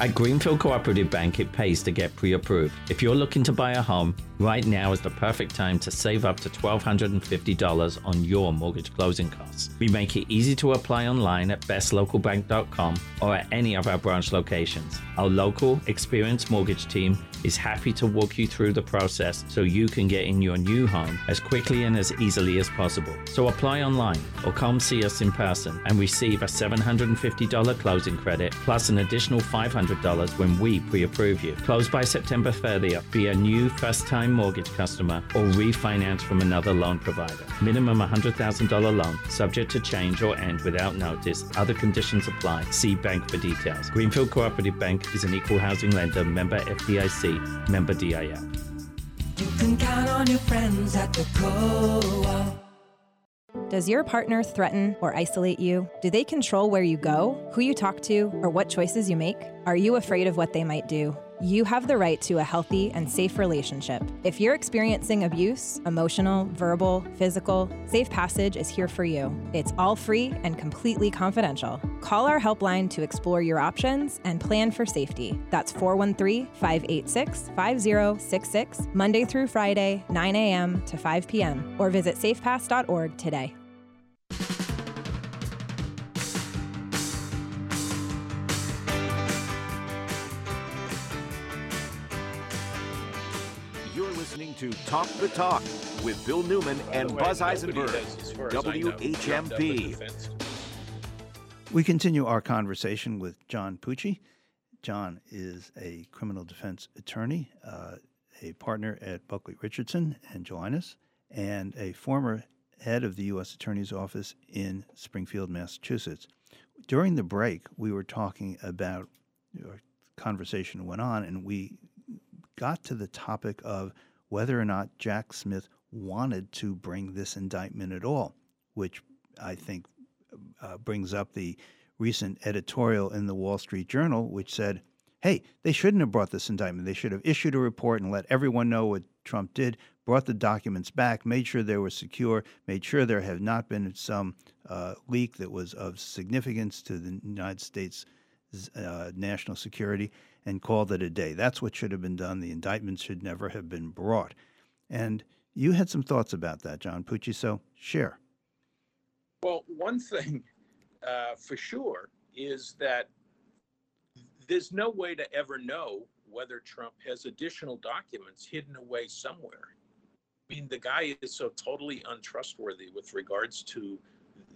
At Greenfield Cooperative Bank, it pays to get pre-approved. If you're looking to buy a home, right now is the perfect time to save up to one thousand two hundred fifty dollars on your mortgage closing costs. We make it easy to apply online at best local bank dot com or at any of our branch locations. Our local, experienced mortgage team is happy to walk you through the process so you can get in your new home as quickly and as easily as possible. So apply online or come see us in person and receive a seven hundred fifty dollars closing credit plus an additional five hundred dollars when we pre-approve you. Close by September thirtieth. Be a new first-time mortgage customer or refinance from another loan provider. Minimum one hundred thousand dollars loan, subject to change or end without notice. Other conditions apply. See bank for details. Greenfield Cooperative Bank is an equal housing lender, member F D I C. Member D I F. You can count on your friends at the Co-op. Does your partner threaten or isolate you? Do they control where you go, who you talk to, or what choices you make? Are you afraid of what they might do? You have the right to a healthy and safe relationship. If you're experiencing abuse, emotional, verbal, physical, Safe Passage is here for you. It's all free and completely confidential. Call our helpline to explore your options and plan for safety. That's four one three, five eight six, five zero six six, Monday through Friday, nine a.m. to five p.m. or visit safe pass dot org today. To Talk the Talk with Bill Newman and Buzz Eisenberg, W H M P. We continue our conversation with John Pucci. John is a criminal defense attorney, uh, a partner at Buckley Richardson and Jolinas, and a former head of the U S Attorney's Office in Springfield, Massachusetts. During the break, we were talking about, our conversation went on, and we got to the topic of whether or not Jack Smith wanted to bring this indictment at all, which I think uh, brings up the recent editorial in the Wall Street Journal, which said, hey, they shouldn't have brought this indictment. They should have issued a report and let everyone know what Trump did, brought the documents back, made sure they were secure, made sure there had not been some uh, leak that was of significance to the United States uh, national security, and called it a day. That's what should have been done. The indictment should never have been brought. And you had some thoughts about that, John Pucci, so share. Well, one thing uh, for sure is that there's no way to ever know whether Trump has additional documents hidden away somewhere. I mean, the guy is so totally untrustworthy with regards to,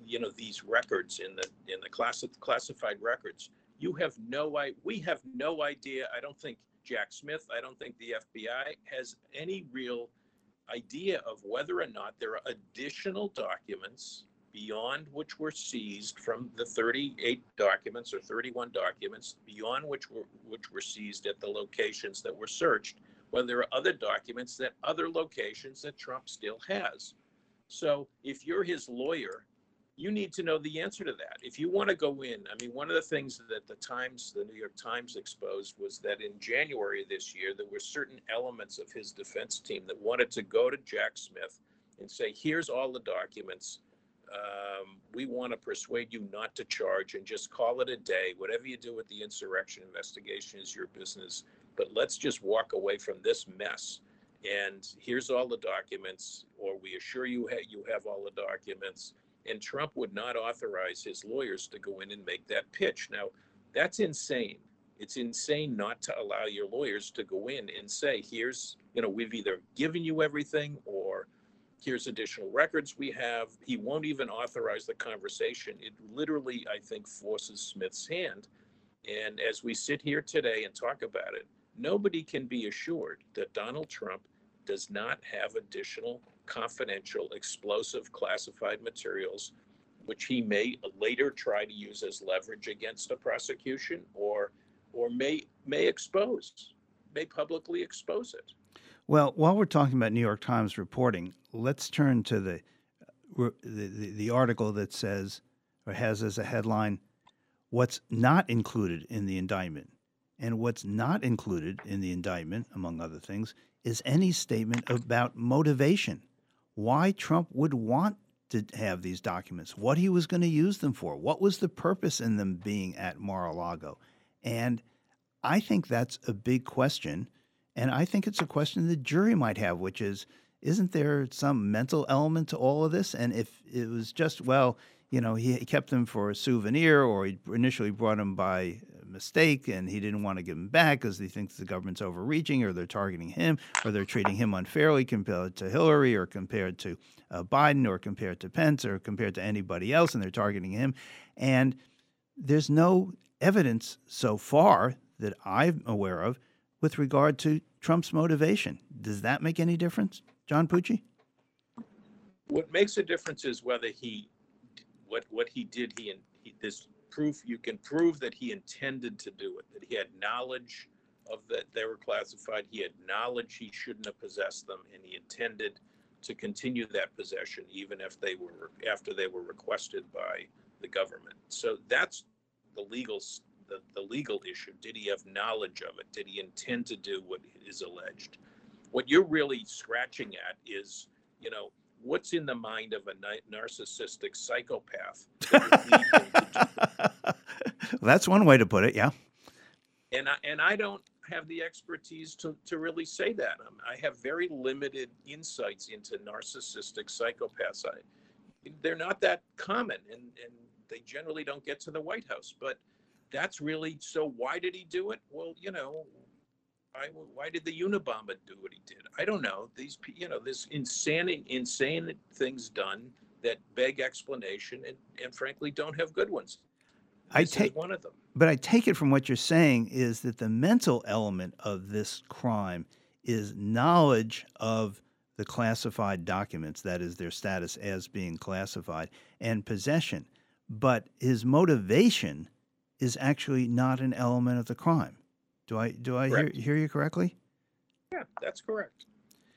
you know, these records in the in the class classified records. You have no I we have no idea. I don't think Jack Smith, I don't think the F B I has any real idea of whether or not there are additional documents beyond which were seized from the thirty-eight documents or thirty-one documents, beyond which were which were seized at the locations that were searched, whether there are other documents that other locations that Trump still has. So if you're his lawyer, you need to know the answer to that. If you want to go in, I mean, one of the things that the Times, the New York Times exposed was that in January this year, there were certain elements of his defense team that wanted to go to Jack Smith and say, here's all the documents. Um, we want to persuade you not to charge and just call it a day. Whatever you do with the insurrection investigation is your business, but let's just walk away from this mess. And here's all the documents, or we assure you ha- you have all the documents. And Trump would not authorize his lawyers to go in and make that pitch. Now, that's insane. It's insane not to allow your lawyers to go in and say, here's, you know, we've either given you everything or here's additional records we have. He won't even authorize the conversation. It literally, I think, forces Smith's hand. And as we sit here today and talk about it, nobody can be assured that Donald Trump does not have additional confidential, explosive, classified materials, which he may later try to use as leverage against a prosecution, or, or may may expose, may publicly expose it. Well, while we're talking about New York Times reporting, let's turn to the the, the, the article that says, or has as a headline, "What's not included in the indictment," and what's not included in the indictment, among other things, is any statement about motivation. Why Trump would want to have these documents, what he was going to use them for, what was the purpose in them being at Mar-a-Lago. And I think that's a big question, and I think it's a question the jury might have, which is, isn't there some mental element to all of this? And if it was just, well, you know, he kept them for a souvenir, or he initially brought them by mistake and he didn't want to give them back because he thinks the government's overreaching, or they're targeting him, or they're treating him unfairly compared to Hillary, or compared to uh, Biden, or compared to Pence, or compared to anybody else, and they're targeting him. And there's no evidence so far that I'm aware of with regard to Trump's motivation. Does that make any difference, John Pucci? What makes a difference is whether he What what he did, he, he this proof, you can prove that he intended to do it, that he had knowledge of that they were classified, he had knowledge he shouldn't have possessed them, and he intended to continue that possession even if they were after they were requested by the government. So that's the legal the, the legal issue. Did he have knowledge of it? Did he intend to do what is alleged? What you're really scratching at is, you know, what's in the mind of a narcissistic psychopath? That well, that's one way to put it, yeah. And I, and I don't have the expertise to, to really say that. I'm, I have very limited insights into narcissistic psychopaths. I, they're not that common, and, and they generally don't get to the White House. But that's really, so why did he do it? Well, you know, I, why did the Unabomber do what he did? I don't know. These, you know, this insane, insane things done that beg explanation and, and frankly, don't have good ones. This I take is one of them. But I take it from what you're saying is that the mental element of this crime is knowledge of the classified documents, that is their status as being classified, and possession. But his motivation is actually not an element of the crime. Do I do I hear, hear you correctly? Yeah, that's correct.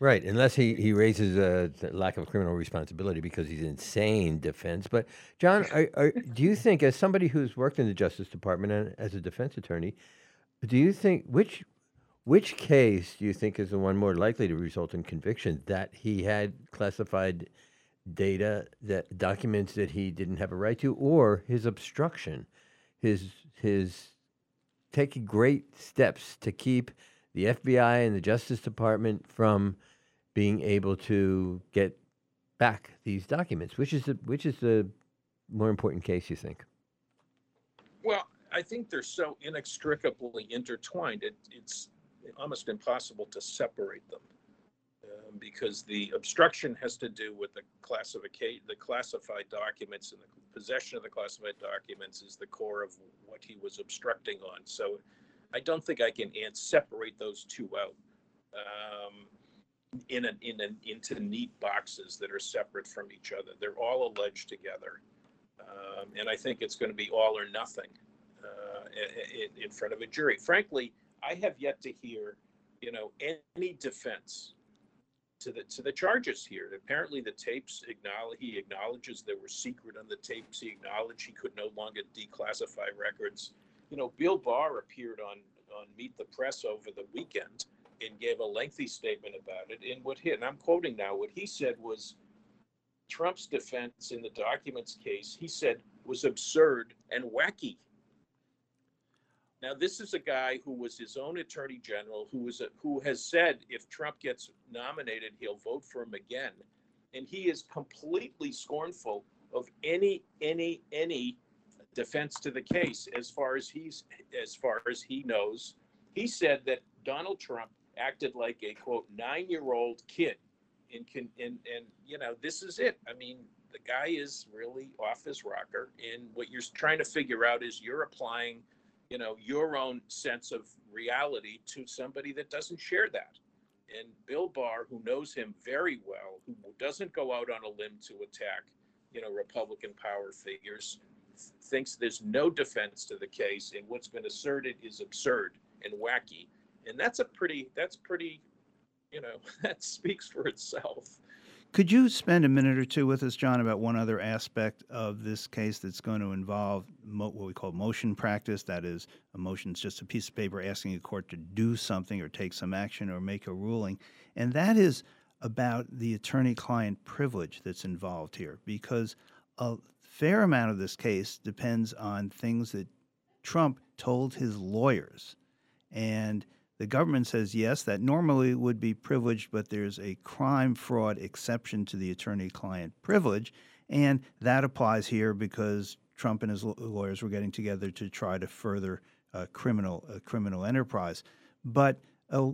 Right, unless he, he raises a lack of criminal responsibility because he's insane defense. But, John, are, are, do you think, as somebody who's worked in the Justice Department and as a defense attorney, do you think which which case do you think is the one more likely to result in conviction, that he had classified data, that documents that he didn't have a right to, or his obstruction, his his... taking great steps to keep the F B I and the Justice Department from being able to get back these documents? Which is the which is the more important case, you think? Well, I think they're so inextricably intertwined, it, it's almost impossible to separate them, um, because the obstruction has to do with the classification, the classified documents, and the possession of the classified documents is the core of what he was obstructing on. So I don't think I can separate those two out um, in an, in an, into neat boxes that are separate from each other. They're all alleged together. Um, and I think it's going to be all or nothing uh, in, in front of a jury. Frankly, I have yet to hear, you know, any defense to the to the charges here. Apparently, the tapes acknowledge he acknowledges there were secret on the tapes. He acknowledged he could no longer declassify records. You know, Bill Barr appeared on on Meet the Press over the weekend and gave a lengthy statement about it. And what he, and I'm quoting now, what he said was, Trump's defense in the documents case, he said, was absurd and wacky. Now, this is a guy who was his own attorney general, who was a, who has said if Trump gets nominated, he'll vote for him again. And he is completely scornful of any, any, any defense to the case as far as he's, as far as he knows. He said that Donald Trump acted like a, quote, nine-year-old kid. And, can, and, and, you know, this is it. I mean, the guy is really off his rocker. And what you're trying to figure out is you're applying, you know, your own sense of reality to somebody that doesn't share that. And Bill Barr, who knows him very well, who doesn't go out on a limb to attack, you know, Republican power figures, thinks there's no defense to the case. And what's been asserted is absurd and wacky. And that's a pretty, that's pretty... you know, that speaks for itself. Could you spend a minute or two with us, John, about one other aspect of this case that's going to involve mo- what we call motion practice? That is, a motion is just a piece of paper asking a court to do something or take some action or make a ruling. And that is about the attorney-client privilege that's involved here, because a fair amount of this case depends on things that Trump told his lawyers. And the government says, yes, that normally would be privileged, but there's a crime fraud exception to the attorney-client privilege, and that applies here because Trump and his lawyers were getting together to try to further a criminal, a criminal enterprise. But a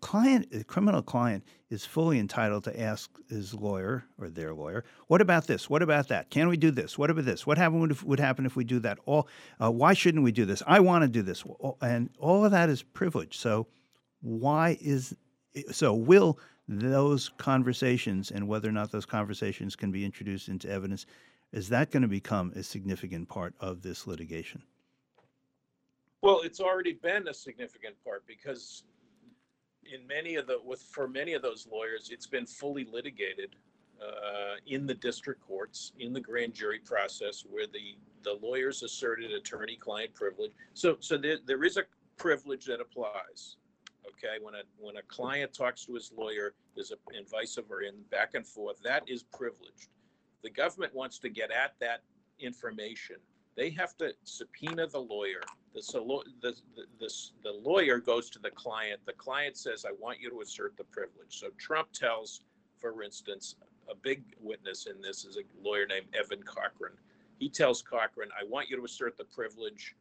client, a criminal client is fully entitled to ask his lawyer or their lawyer, what about this? What about that? Can we do this? What about this? What happen if, would happen if we do that? All, uh, why shouldn't we do this? I want to do this. And all of that is privilege. So why is – so will those conversations and whether or not those conversations can be introduced into evidence, is that going to become a significant part of this litigation? Well, it's already been a significant part because – in many of the, with for many of those lawyers, it's been fully litigated uh, in the district courts, in the grand jury process, where the, the lawyers asserted attorney-client privilege. So, so there there is a privilege that applies. Okay, when a when a client talks to his lawyer, there's a and vice versa, and back and forth. That is privileged. The government wants to get at that information. They have to subpoena the lawyer. The, the, the, the lawyer goes to the client. The client says, I want you to assert the privilege. So Trump tells, for instance, a big witness in this is a lawyer named Evan Cochran. He tells Cochran, I want you to assert the privilege,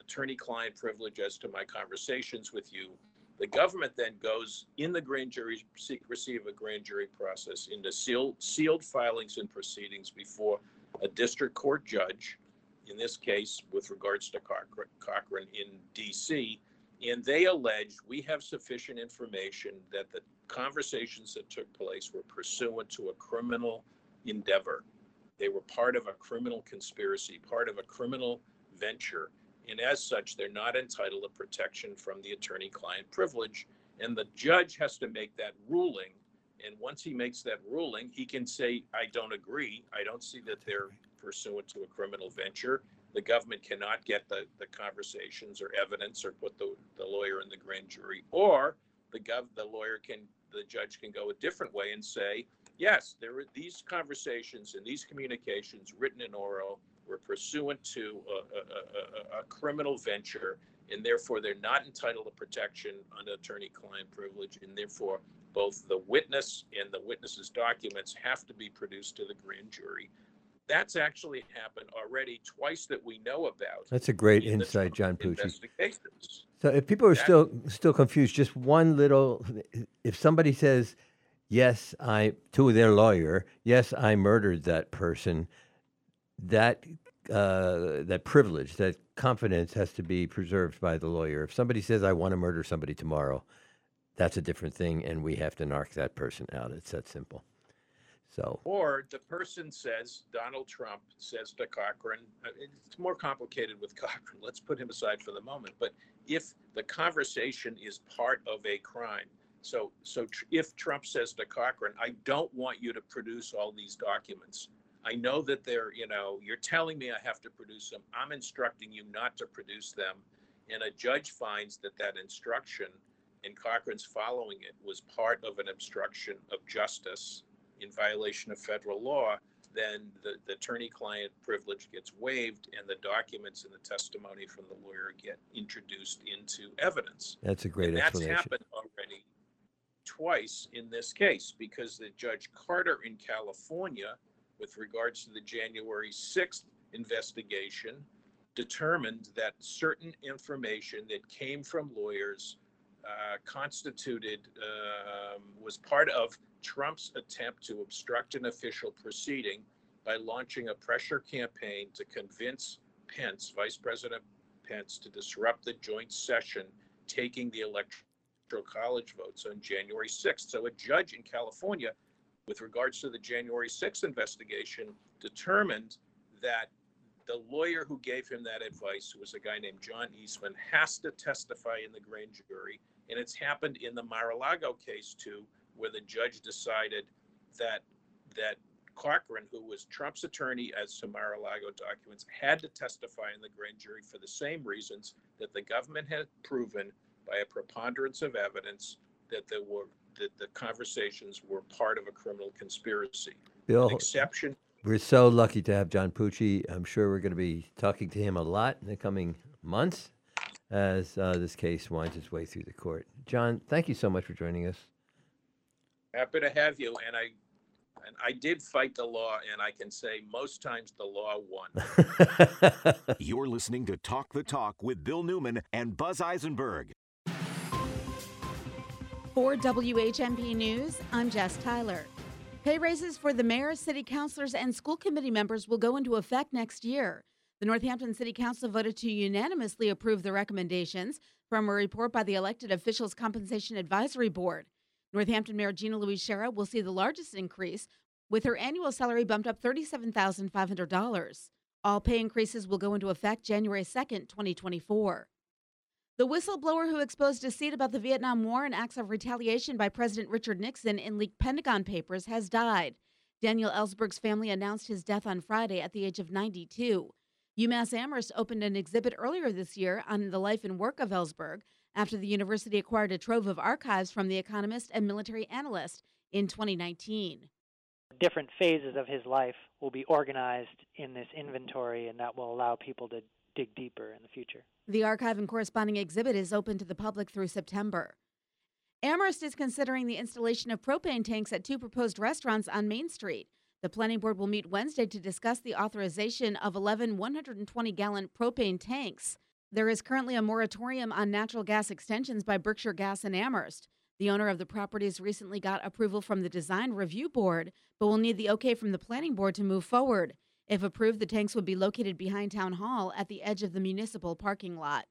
attorney-client privilege as to my conversations with you. The government then goes in the grand jury, secrecy of a grand jury process, into sealed, sealed filings and proceedings before a district court judge, in this case, with regards to Cochran, Cochran in D C, and they alleged we have sufficient information that the conversations that took place were pursuant to a criminal endeavor. They were part of a criminal conspiracy, part of a criminal venture, and as such, they're not entitled to protection from the attorney-client privilege, and the judge has to make that ruling, and once he makes that ruling, he can say, I don't agree, I don't see that they're pursuant to a criminal venture. The government cannot get the, the conversations or evidence or put the, the lawyer in the grand jury, or the gov the lawyer can, the judge can go a different way and say, yes, there were these conversations and these communications, written and oral, were pursuant to a, a, a, a criminal venture, and therefore they're not entitled to protection under attorney-client privilege, and therefore both the witness and the witness's documents have to be produced to the grand jury. that's actually happened already twice that we know about. That's a great in insight, John Pucci. So if people are that, still still confused, just one little, if somebody says, yes, I, to their lawyer, yes, I murdered that person, that uh, that privilege, that confidence has to be preserved by the lawyer. If somebody says, I want to murder somebody tomorrow, that's a different thing, and we have to knock that person out. It's that simple. So. Or the person says, Donald Trump says to Cochran, it's more complicated with Cochran. Let's put him aside for the moment. But if the conversation is part of a crime, so so tr- if Trump says to Cochran, I don't want you to produce all these documents. I know that they're, you know, you're telling me I have to produce them. I'm instructing you not to produce them. And a judge finds that that instruction and Cochran's following it was part of an obstruction of justice in violation of federal law, then the, the attorney-client privilege gets waived and the documents and the testimony from the lawyer get introduced into evidence. That's a great and explanation. That's happened already twice in this case because the Judge Carter in California, with regards to the January sixth investigation, determined that certain information that came from lawyers uh, constituted, um, was part of Trump's attempt to obstruct an official proceeding by launching a pressure campaign to convince Pence, Vice President Pence, to disrupt the joint session taking the Electoral College votes on January sixth. So a judge in California, with regards to the January sixth investigation, determined that the lawyer who gave him that advice, who was a guy named John Eastman, has to testify in the grand jury. And it's happened in the Mar-a-Lago case, too, where the judge decided that that Cochran, who was Trump's attorney as to Mar-a-Lago documents, had to testify in the grand jury for the same reasons that the government had proven by a preponderance of evidence that there were that the conversations were part of a criminal conspiracy. Bill, an exception. We're so lucky to have John Pucci. I'm sure we're going to be talking to him a lot in the coming months as uh, this case winds its way through the court. John, thank you so much for joining us. Happy to have you, and I and I did fight the law, and I can say most times the law won. You're listening to Talk the Talk with Bill Newman and Buzz Eisenberg. For W H M P News, I'm Jess Tyler. Pay raises for the mayor, city councilors, and school committee members will go into effect next year. The Northampton City Council voted to unanimously approve the recommendations from a report by the Elected Officials Compensation Advisory Board. Northampton Mayor Gina Louise Sciarra will see the largest increase, with her annual salary bumped up thirty-seven thousand five hundred dollars. All pay increases will go into effect January second, twenty twenty-four. The whistleblower who exposed deceit about the Vietnam War and acts of retaliation by President Richard Nixon in leaked Pentagon Papers has died. Daniel Ellsberg's family announced his death on Friday at the age of ninety-two. UMass Amherst opened an exhibit earlier this year on the life and work of Ellsberg, after the university acquired a trove of archives from The Economist and Military Analyst in twenty nineteen. Different phases of his life will be organized in this inventory, and that will allow people to dig deeper in the future. The archive and corresponding exhibit is open to the public through September. Amherst is considering the installation of propane tanks at two proposed restaurants on Main Street. The planning board will meet Wednesday to discuss the authorization of eleven one hundred twenty gallon propane tanks. There is currently a moratorium on natural gas extensions by Berkshire Gas in Amherst. The owner of the properties recently got approval from the Design Review Board, but will need the okay from the planning board to move forward. If approved, the tanks would be located behind Town Hall at the edge of the municipal parking lot.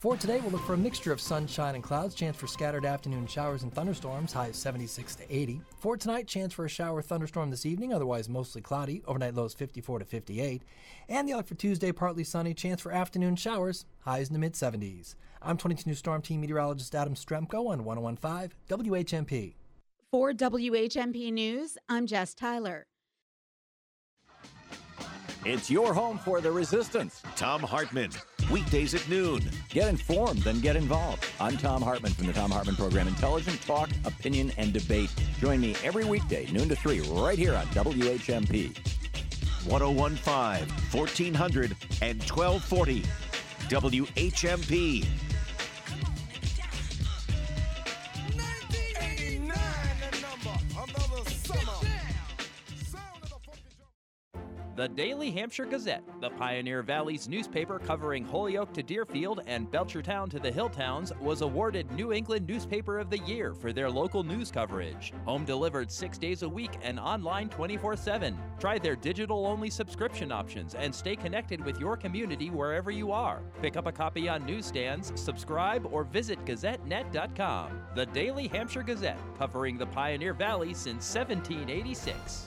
For today, we'll look for a mixture of sunshine and clouds, chance for scattered afternoon showers and thunderstorms, high of seventy-six to eighty. For tonight, chance for a shower or thunderstorm this evening, otherwise mostly cloudy, overnight lows fifty-four to fifty-eight. And the outlook for Tuesday, partly sunny, chance for afternoon showers, highs in the mid-seventies. I'm twenty-two News Storm Team meteorologist Adam Stremko on one oh one point five W H M P. For W H M P News, I'm Jess Tyler. It's your home for the resistance. Tom Hartman, weekdays at noon. Get informed, then get involved. I'm Tom Hartman from the Tom Hartman Program. Intelligent talk, opinion, and debate. Join me every weekday, noon to three, right here on W H M P. one oh one point five, fourteen hundred, and twelve forty. W H M P. The Daily Hampshire Gazette, the Pioneer Valley's newspaper covering Holyoke to Deerfield and Belchertown to the Hilltowns, was awarded New England Newspaper of the Year for their local news coverage. Home delivered six days a week and online twenty-four seven. Try their digital-only subscription options and stay connected with your community wherever you are. Pick up a copy on newsstands, subscribe, or visit Gazette Net dot com. The Daily Hampshire Gazette, covering the Pioneer Valley since seventeen eighty-six.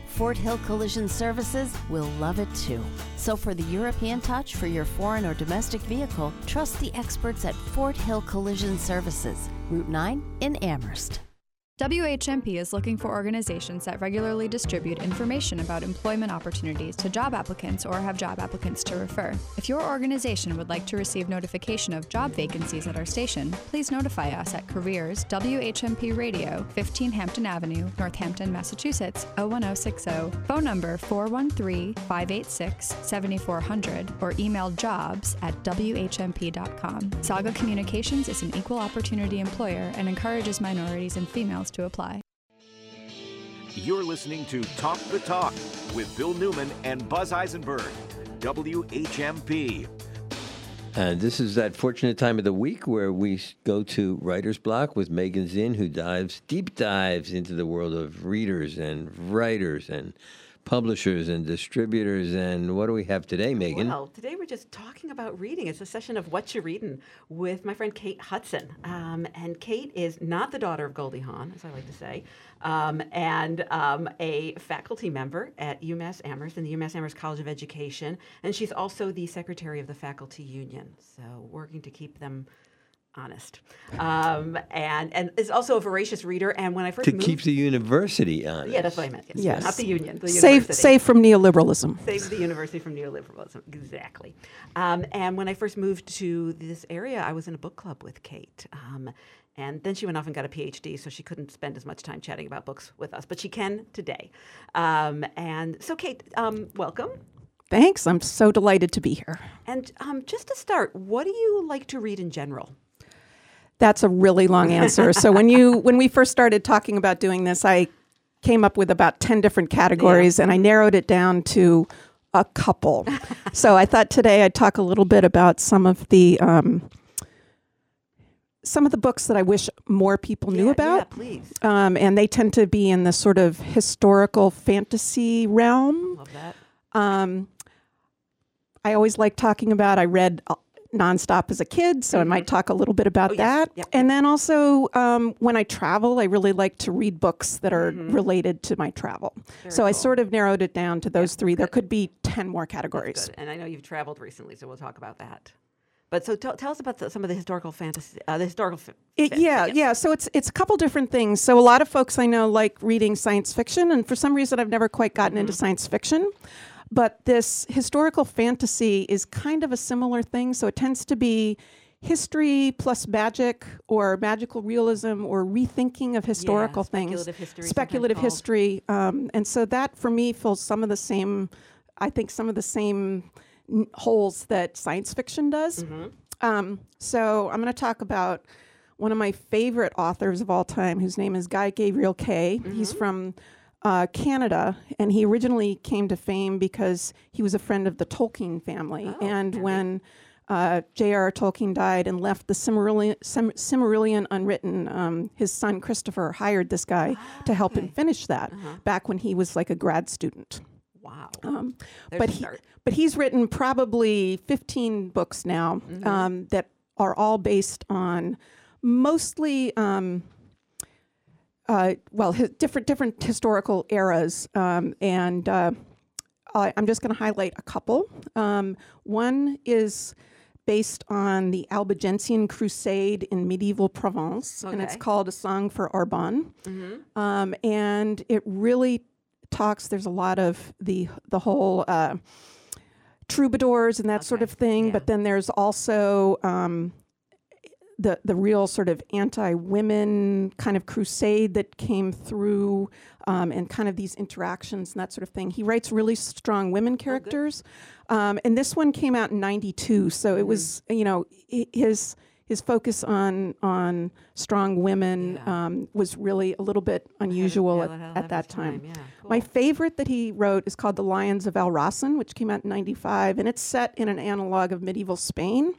Fort Hill Collision Services will love it too. So for the European touch for your foreign or domestic vehicle, trust the experts at Fort Hill Collision Services, Route nine in Amherst. W H M P is looking for organizations that regularly distribute information about employment opportunities to job applicants or have job applicants to refer. If your organization would like to receive notification of job vacancies at our station, please notify us at Careers W H M P Radio, fifteen Hampton Avenue, Northampton, Massachusetts, zero one zero six zero, phone number four one three, five eight six, seven four zero zero, or email jobs at W H M P dot com. Saga Communications is an equal opportunity employer and encourages minorities and females to apply. You're listening to Talk the Talk with Bill Newman and Buzz Eisenberg, W H M P. And this is that fortunate time of the week where we go to Writer's Block with Megan Zinn, who dives, deep dives into the world of readers and writers and publishers and distributors. And what do we have today, Megan? Well, today we're just talking about reading. It's a session of What You Readin' with my friend Kate Hudson. Um, and Kate is not the daughter of Goldie Hawn, as I like to say, um, and um, a faculty member at UMass Amherst and the UMass Amherst College of Education. And she's also the secretary of the faculty union, so working to keep them honest, um, and and is also a voracious reader. And when I first to moved, keep the university honest, yeah, that's what I meant. Yes, yes. Not the union. The save, save from neoliberalism. Save the university from neoliberalism, exactly. Um, and when I first moved to this area, I was in a book club with Kate. Um, And then she went off and got a P H D, so she couldn't spend as much time chatting about books with us. But she can today. Um, and so, Kate, um, welcome. Thanks. I'm so delighted to be here. And um, just to start, what do you like to read in general? That's a really long answer. So when you when we first started talking about doing this, I came up with about ten different categories, yeah. and I narrowed it down to a couple. So I thought today I'd talk a little bit about some of the... Um, Some of the books that I wish more people knew yeah, about, yeah, please. Um, and they tend to be in the sort of historical fantasy realm. Love that. Um, I always like talking about, I read nonstop as a kid, so mm-hmm. I might talk a little bit about oh, that. Yes. Yep. And then also, um, when I travel, I really like to read books that are mm-hmm. related to my travel. Very so cool. I sort of narrowed it down to those yeah, three. Good. There could be ten more categories. That's good. And I know you've traveled recently, so we'll talk about that. But so t- tell us about the, some of the historical fantasy, uh, the historical f- it, yeah, yeah, yeah. So it's it's a couple different things. So a lot of folks I know like reading science fiction, and for some reason I've never quite gotten mm-hmm. into science fiction. But this historical fantasy is kind of a similar thing. So it tends to be history plus magic, or magical realism, or rethinking of historical yeah, speculative things, history speculative history. Um, and so that for me fills some of the same, I think some of the same. holes that science fiction does. Mm-hmm. Um, so I'm going to talk about one of my favorite authors of all time, whose name is Guy Gabriel Kay. Mm-hmm. He's from uh, Canada, and he originally came to fame because he was a friend of the Tolkien family. Oh, and okay. when uh, J R R Tolkien died and left the Silmarillion, Sim- Silmarillion unwritten, um, his son Christopher hired this guy ah, to help okay. him finish that uh-huh. back when he was like a grad student. Wow. Um, but he, but he's written probably fifteen books now mm-hmm. um, that are all based on mostly, um, uh, well, his, different different historical eras. Um, and uh, I, I'm just going to highlight a couple. Um, one is based on the Albigensian Crusade in medieval Provence, okay. and it's called A Song for Arbonne. Mm-hmm. Um, and it really talks, there's a lot of the the whole uh, troubadours and that okay. sort of thing, yeah. but then there's also um, the, the real sort of anti-women kind of crusade that came through um, and kind of these interactions and that sort of thing. He writes really strong women characters. Oh, um, and this one came out in ninety-two. So it was, you know, his his focus on on strong women yeah. um, was really a little bit unusual at, at that time. time. Yeah, cool. My favorite that he wrote is called The Lions of Al-Rassen, which came out in ninety-five. And it's set in an analog of medieval Spain.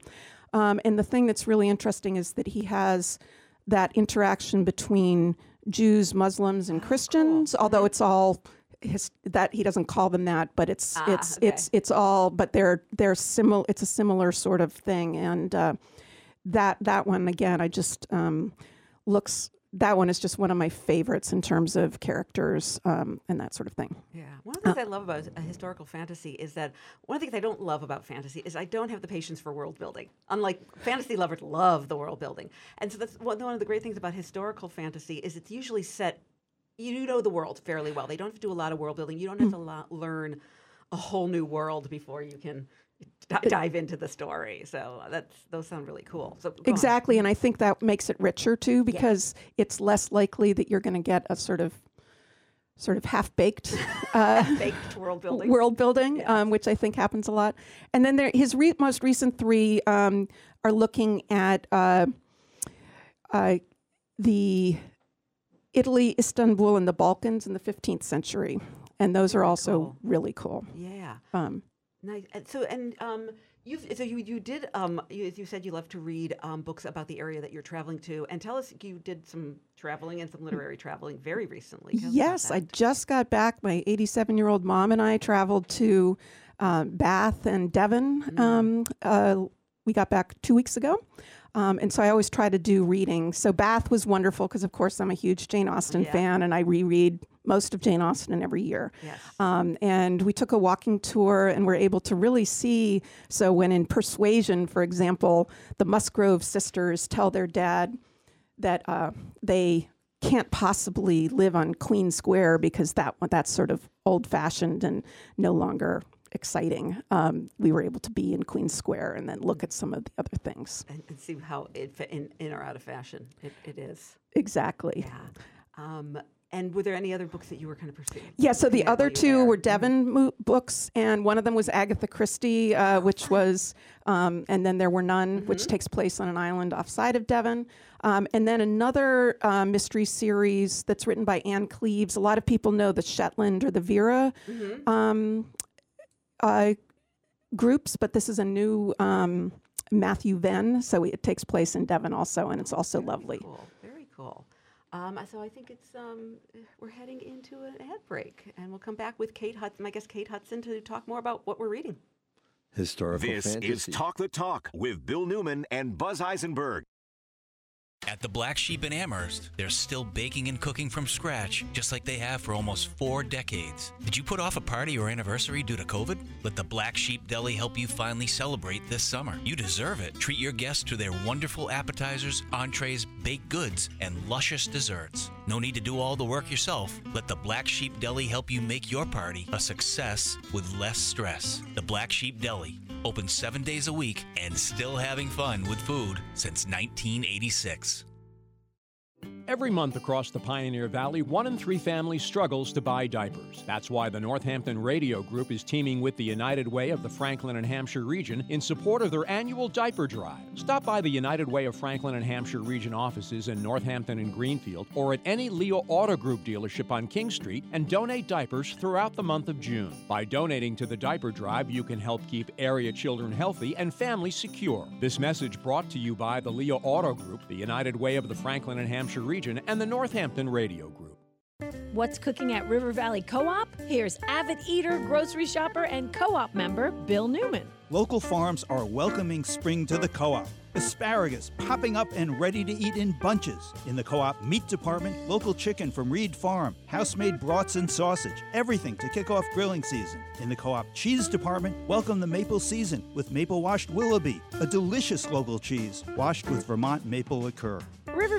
Um, and the thing that's really interesting is that he has that interaction between Jews, Muslims, and Christians. Oh, cool. Although it's all his, that he doesn't call them that, but it's ah, it's okay. it's it's all. But they're they're similar. It's a similar sort of thing. And uh, that that one again, I just um, looks. That one is just one of my favorites in terms of characters um, and that sort of thing. Yeah. One of the things uh, I love about a historical fantasy is that one of the things I don't love about fantasy is I don't have the patience for world building. Unlike fantasy lovers love the world building. And so that's one of the great things about historical fantasy is it's usually set, you know the world fairly well. They don't have to do a lot of world building. You don't have mm-hmm. to lo- learn a whole new world before you can D- dive into the story. So that's those sound really cool. So exactly, on. And I think that makes it richer too, because yeah. it's less likely that you're going to get a sort of sort of half-baked uh, half-baked world building, world building, yeah. um, which I think happens a lot. And then there, his re- most recent three um, are looking at uh, uh, the Italy, Istanbul, and the Balkans in the fifteenth century, and those are also cool. really cool. Yeah. Um, Nice. And so, and um, you so you you did um, you, you said you love to read um, books about the area that you're traveling to, and tell us you did some traveling and some literary traveling very recently. Tell yes, I just got back. My eighty-seven-year-old mom and I traveled to uh, Bath and Devon. Mm-hmm. Um, uh, we got back two weeks ago, um, and so I always try to do reading. So Bath was wonderful because, of course, I'm a huge Jane Austen yeah. fan, and I reread most of Jane Austen every year. Yes. Um, and we took a walking tour and were able to really see, so when in Persuasion, for example, the Musgrove sisters tell their dad that uh, they can't possibly live on Queen Square because that that's sort of old-fashioned and no longer exciting. Um, we were able to be in Queen Square and then look at some of the other things. And, and see how it fit in, in or out of fashion it, it is. Exactly. Yeah. Um, And were there any other books that you were kind of pursuing? Yeah, so the other two were Devon mm-hmm. mo- books, and one of them was Agatha Christie, uh, which was, um, and then there were none, mm-hmm. which takes place on an island offside of Devon. Um, and then another uh, mystery series that's written by Anne Cleves. A lot of people know the Shetland or the Vera mm-hmm. um, uh, groups, but this is a new um, Matthew Venn, so it takes place in Devon also, and it's also Very lovely. Cool. Very cool. Um, so I think it's um, we're heading into an ad break, and we'll come back with Kate Hudson, I guess Kate Hudson, to talk more about what we're reading. Historical fantasy. This is Talk the Talk with Bill Newman and Buzz Eisenberg. At the Black Sheep in Amherst, they're still baking and cooking from scratch, just like they have for almost four decades. Did you put off a party or anniversary due to COVID? Let the Black Sheep Deli help you finally celebrate this summer. You deserve it. Treat your guests to their wonderful appetizers, entrees, baked goods, and luscious desserts. No need to do all the work yourself. Let the Black Sheep Deli help you make your party a success with less stress. The Black Sheep Deli, open seven days a week and still having fun with food since nineteen eighty-six. Every month across the Pioneer Valley, one in three families struggles to buy diapers. That's why the Northampton Radio Group is teaming with the United Way of the Franklin and Hampshire region in support of their annual diaper drive. Stop by the United Way of Franklin and Hampshire region offices in Northampton and Greenfield or at any Leo Auto Group dealership on King Street and donate diapers throughout the month of June. By donating to the diaper drive, you can help keep area children healthy and families secure. This message brought to you by the Leo Auto Group, the United Way of the Franklin and Hampshire region, and the Northampton Radio Group. What's cooking at River Valley Co-op? Here's avid eater, grocery shopper, and co-op member Bill Newman. Local farms are welcoming spring to the co-op. Asparagus popping up and ready to eat in bunches. In the co-op meat department, local chicken from Reed Farm, house-made brats and sausage, everything to kick off grilling season. In the co-op cheese department, welcome the maple season with maple-washed Willoughby, a delicious local cheese washed with Vermont maple liqueur. River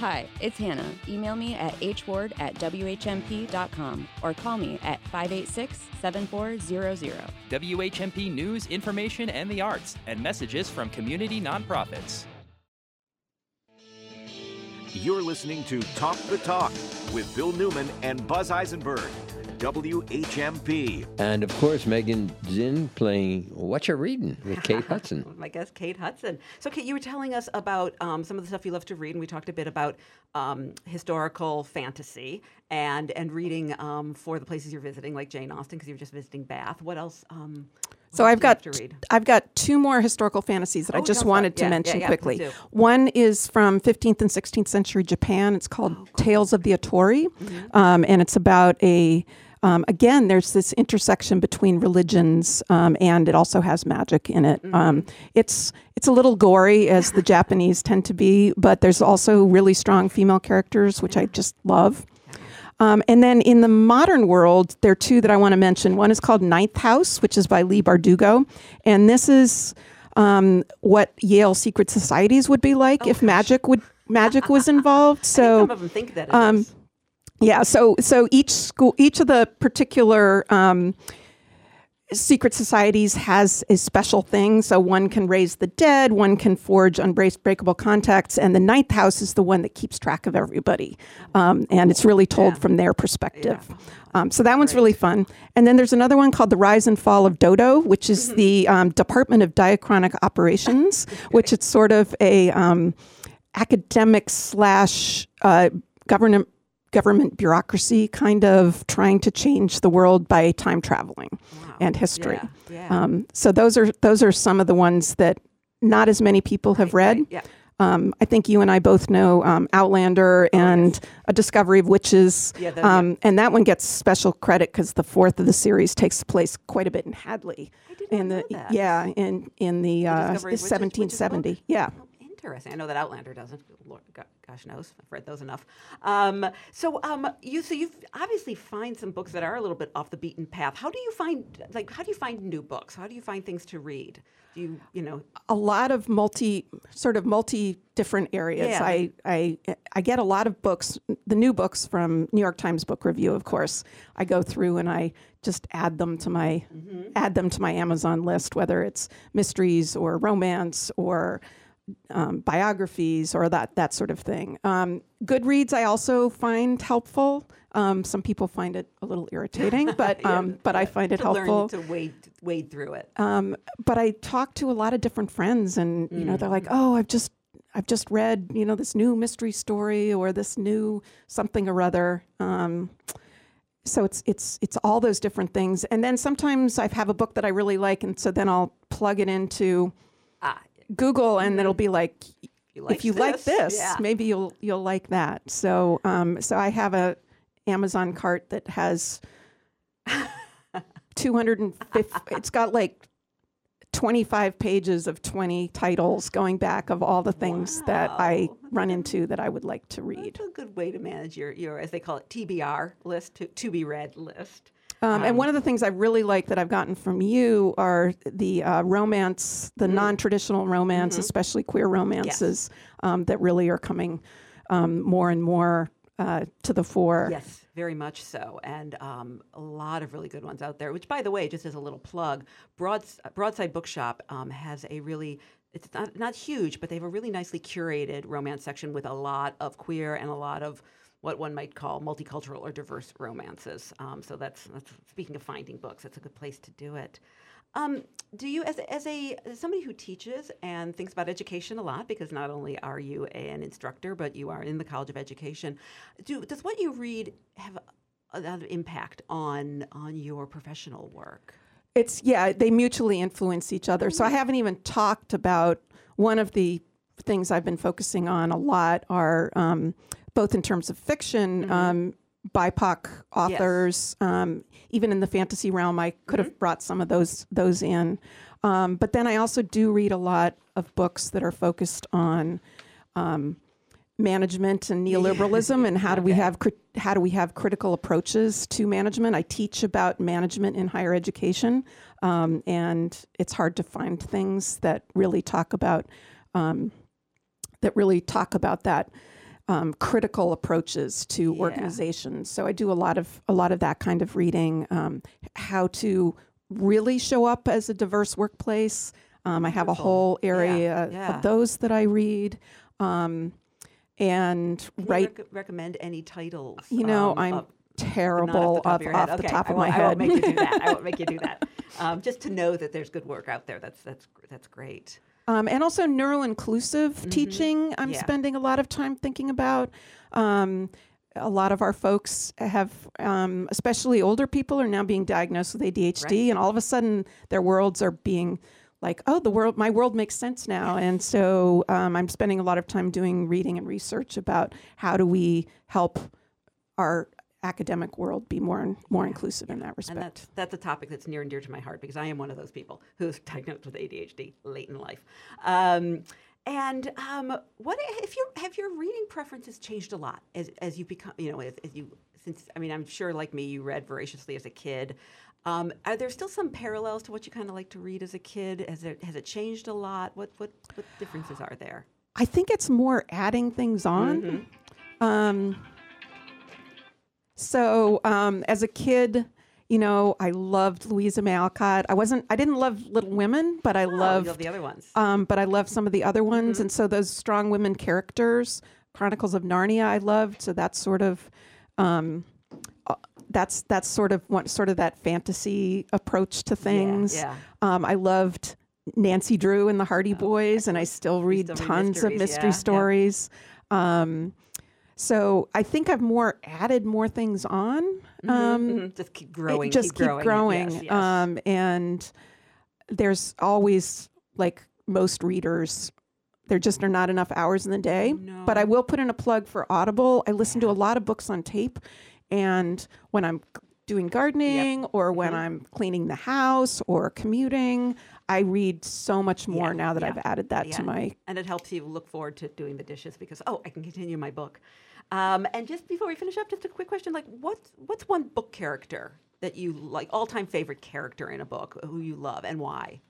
Hi, it's Hannah. Email me at h ward at w h m p dot com or call me at five eight six, seven four zero zero. W H M P News, Information, and the Arts, and messages from community nonprofits. You're listening to Talk the Talk with Bill Newman and Buzz Eisenberg, W H M P. And of course, Megan Zinn playing What You Reading with Kate Hudson. My guest, Kate Hudson. So, Kate, you were telling us about um, some of the stuff you love to read, and we talked a bit about um, historical fantasy and and reading um, for the places you're visiting, like Jane Austen, because you were just visiting Bath. What else? Um, So I've got t- I've got two more historical fantasies that oh, I just wanted yeah, to mention yeah, yeah, quickly. One is from fifteenth and sixteenth century Japan. It's called oh, cool. Tales of the Atori, mm-hmm. um, and it's about a um, again. There's this intersection between religions, um, and it also has magic in it. Mm-hmm. Um, it's it's a little gory, as the Japanese tend to be, but there's also really strong female characters, which yeah. I just love. Um, and then in the modern world, there are two that I want to mention. One is called Ninth House, which is by Leigh Bardugo. And this is um, what Yale secret societies would be like oh, if gosh. magic would magic was involved. So I think some of them think that it um, is. Yeah, so so each school, each of the particular um, secret societies has a special thing. So one can raise the dead, one can forge unbreakable contacts, and the Ninth House is the one that keeps track of everybody. Um, and it's really told yeah. from their perspective. Yeah. Um, so that one's really fun. And then there's another one called The Rise and Fall of Dodo, which is mm-hmm. the um, Department of Diachronic Operations, okay. which it's sort of a um, academic slash uh, government government bureaucracy kind of trying to change the world by time traveling wow. and history. Yeah, yeah. Um, so those are those are some of the ones that not as many people have right, read. Right, yeah. um, I think you and I both know um, Outlander oh, and yes. A Discovery of Witches. Yeah, that, um, yeah. And that one gets special credit because the fourth of the series takes place quite a bit in Hadley. I didn't know that. Yeah, in, in the, the uh, seventeen seventy. Witches yeah. Interesting. I know that Outlander doesn't. Lord, gosh knows, I've read those enough. Um, so um, you, so you obviously find some books that are a little bit off the beaten path. How do you find, like, how do you find new books? How do you find things to read? Do you, you know, a lot of multi, sort of multi different areas. Yeah. I, I, I get a lot of books, the new books from New York Times Book Review. Of course, I go through and I just add them to my, mm-hmm. add them to my Amazon list, whether it's mysteries or romance or. Um, biographies or that that sort of thing. Um, Goodreads I also find helpful. Um, some people find it a little irritating, but um, yeah, but yeah. I find it to helpful. Learn to wade wade through it. Um, but I talk to a lot of different friends, and you mm. know they're like, oh, I've just I've just read you know this new mystery story or this new something or other. Um, So it's it's it's all those different things, and then sometimes I have a book that I really like, and so then I'll plug it into. Ah. Google and it'll be like, you if you this? like this, yeah. maybe you'll you'll like that. So um, so I have a Amazon cart that has two hundred fifty. It's got like twenty-five pages of twenty titles going back of all the things wow. that I run into that I would like to read. That's a good way to manage your your as they call it T B R list, to, to be read list. Um, and one of the things I really like that I've gotten from you are the uh, romance, the mm-hmm. non-traditional romance, mm-hmm. especially queer romances, yes. um, that really are coming um, more and more uh, to the fore. Yes, very much so. And um, a lot of really good ones out there, which, by the way, just as a little plug, Broads- Broadside Bookshop um, has a really... It's not, not huge, but they have a really nicely curated romance section with a lot of queer and a lot of... what one might call multicultural or diverse romances. Um, so that's, that's speaking of finding books, that's a good place to do it. Um, do you, as as a as somebody who teaches and thinks about education a lot, because not only are you an instructor, but you are in the College of Education, do does what you read have an impact on on your professional work? It's yeah, they mutually influence each other. So I haven't even talked about one of the things I've been focusing on a lot are. Um, Both in terms of fiction, mm-hmm. um, B I P O C authors, yes. um, even in the fantasy realm. I could have mm-hmm. brought some of those those in. Um, but then I also do read a lot of books that are focused on um, management and neoliberalism and how do okay. we have cri- how do we have critical approaches to management. I teach about management in higher education, um, and it's hard to find things that really talk about um, that really talk about that. Um, critical approaches to yeah. organizations. So I do a lot of a lot of that kind of reading. Um, how to really show up as a diverse workplace. Um, I have a whole area yeah. Yeah. of those that I read. Um, and Can write. You rec- recommend any titles? You know, um, I'm up, terrible off the top off, of, off okay. the top of my I head. I won't make you do that. I won't make you do that. Um, just to know that there's good work out there. That's that's that's great. Um, and also neural-inclusive mm-hmm. teaching I'm yeah. spending a lot of time thinking about. Um, a lot of our folks have, um, especially older people, are now being diagnosed with A D H D. Right. And all of a sudden, their worlds are being like, oh, the world, my world makes sense now. Yeah. And so um, I'm spending a lot of time doing reading and research about how do we help our academic world be more more yeah. inclusive yeah. in that respect. And that's, that's a topic that's near and dear to my heart because I am one of those people who's diagnosed with A D H D late in life. Um, and um, what if you have your reading preferences changed a lot as as you become you know as, as you since I mean I'm sure like me you read voraciously as a kid. Um, are there still some parallels to what you kind of like to read as a kid? Has it has it changed a lot? What what what differences are there? I think it's more adding things on. Mm-hmm. Um, So um, as a kid, you know, I loved Louisa May Alcott. I wasn't, I didn't love Little Women, but I oh, loved you love the other ones. Um, but I loved some of the other ones, mm-hmm. and so those strong women characters, Chronicles of Narnia, I loved. So that's sort of, um, uh, that's that's sort of one, sort of that fantasy approach to things. Yeah, yeah. Um, I loved Nancy Drew and the Hardy oh, Boys, and I still read still tons read mysteries, of mystery yeah, stories. Yeah. Um, So I think I've more added more things on. Mm-hmm, um, mm-hmm. Just keep growing. Just keep, keep growing. growing. Yes, yes. Um, and there's always, like most readers, there just are not enough hours in the day. No. But I will put in a plug for Audible. I listen yeah. to a lot of books on tape. And when I'm doing gardening yep. or when mm-hmm. I'm cleaning the house or commuting, I read so much more yeah, now that yeah, I've added that yeah. to my... And it helps you look forward to doing the dishes because, oh, I can continue my book. Um, and just before we finish up, just a quick question. Like, what's, what's one book character that you like, all-time favorite character in a book, who you love and why?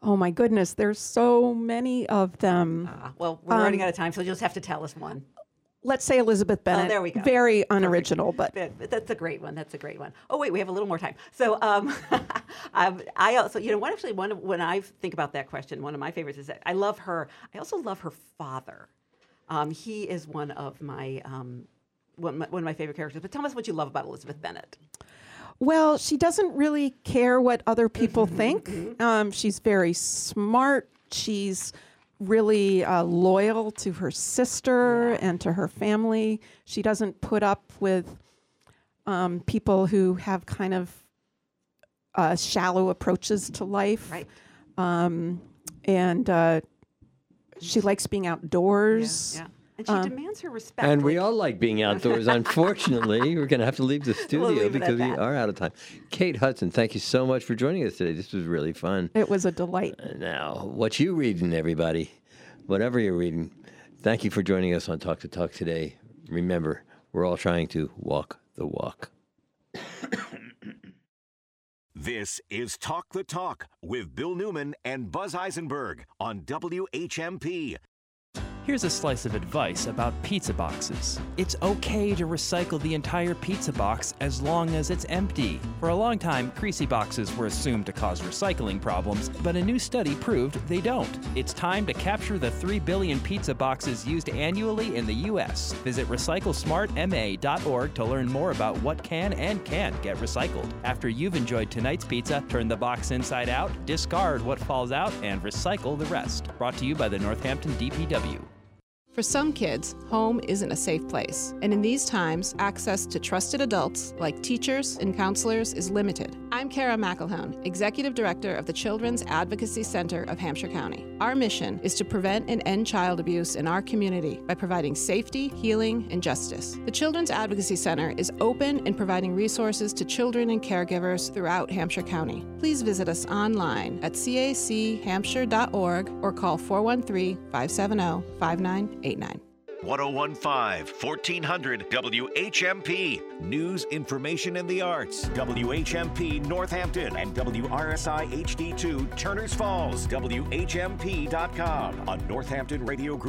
Oh, my goodness. There's so many of them. Uh, well, we're um, running out of time, so you'll just have to tell us one. Let's say Elizabeth Bennett. Oh, there we go. Very unoriginal, but. but that's a great one. That's a great one. Oh wait, we have a little more time. So um, I also, you know, one actually one when I think about that question, one of my favorites is that I love her. I also love her father. Um, he is one of my um, one one of my favorite characters. But tell us what you love about Elizabeth Bennett. Well, she doesn't really care what other people mm-hmm, think. Mm-hmm. Um, she's very smart. She's really uh, loyal to her sister yeah. and to her family. She doesn't put up with um, people who have kind of uh, shallow approaches to life. Right. Um, and uh, she likes being outdoors. Yeah. yeah. And she um, demands her respect. And like, we all like being outdoors, unfortunately. We're going to have to leave the studio we'll leave because we are out of time. Kate Hudson, thank you so much for joining us today. This was really fun. It was a delight. Uh, now, what you reading, everybody, whatever you're reading, thank you for joining us on Talk to Talk today. Remember, we're all trying to walk the walk. This is Talk the Talk with Bill Newman and Buzz Eisenberg on W H M P. Here's a slice of advice about pizza boxes. It's okay to recycle the entire pizza box as long as it's empty. For a long time, greasy boxes were assumed to cause recycling problems, but a new study proved they don't. It's time to capture the three billion pizza boxes used annually in the U S. Visit recycle smart m a dot org to learn more about what can and can't get recycled. After you've enjoyed tonight's pizza, turn the box inside out, discard what falls out, and recycle the rest. Brought to you by the Northampton D P W. For some kids, home isn't a safe place, and in these times, access to trusted adults like teachers and counselors is limited. I'm Cara McElhone, Executive Director of the Children's Advocacy Center of Hampshire County. Our mission is to prevent and end child abuse in our community by providing safety, healing, and justice. The Children's Advocacy Center is open and providing resources to children and caregivers throughout Hampshire County. Please visit us online at C A C hampshire dot org or call four one three, five seven zero, five nine eight nine. one oh one point five, fourteen hundred W H M P. News, information, and the arts. W H M P Northampton and W R S I H D two Turners Falls. W H M P dot com. A Northampton Radio Group.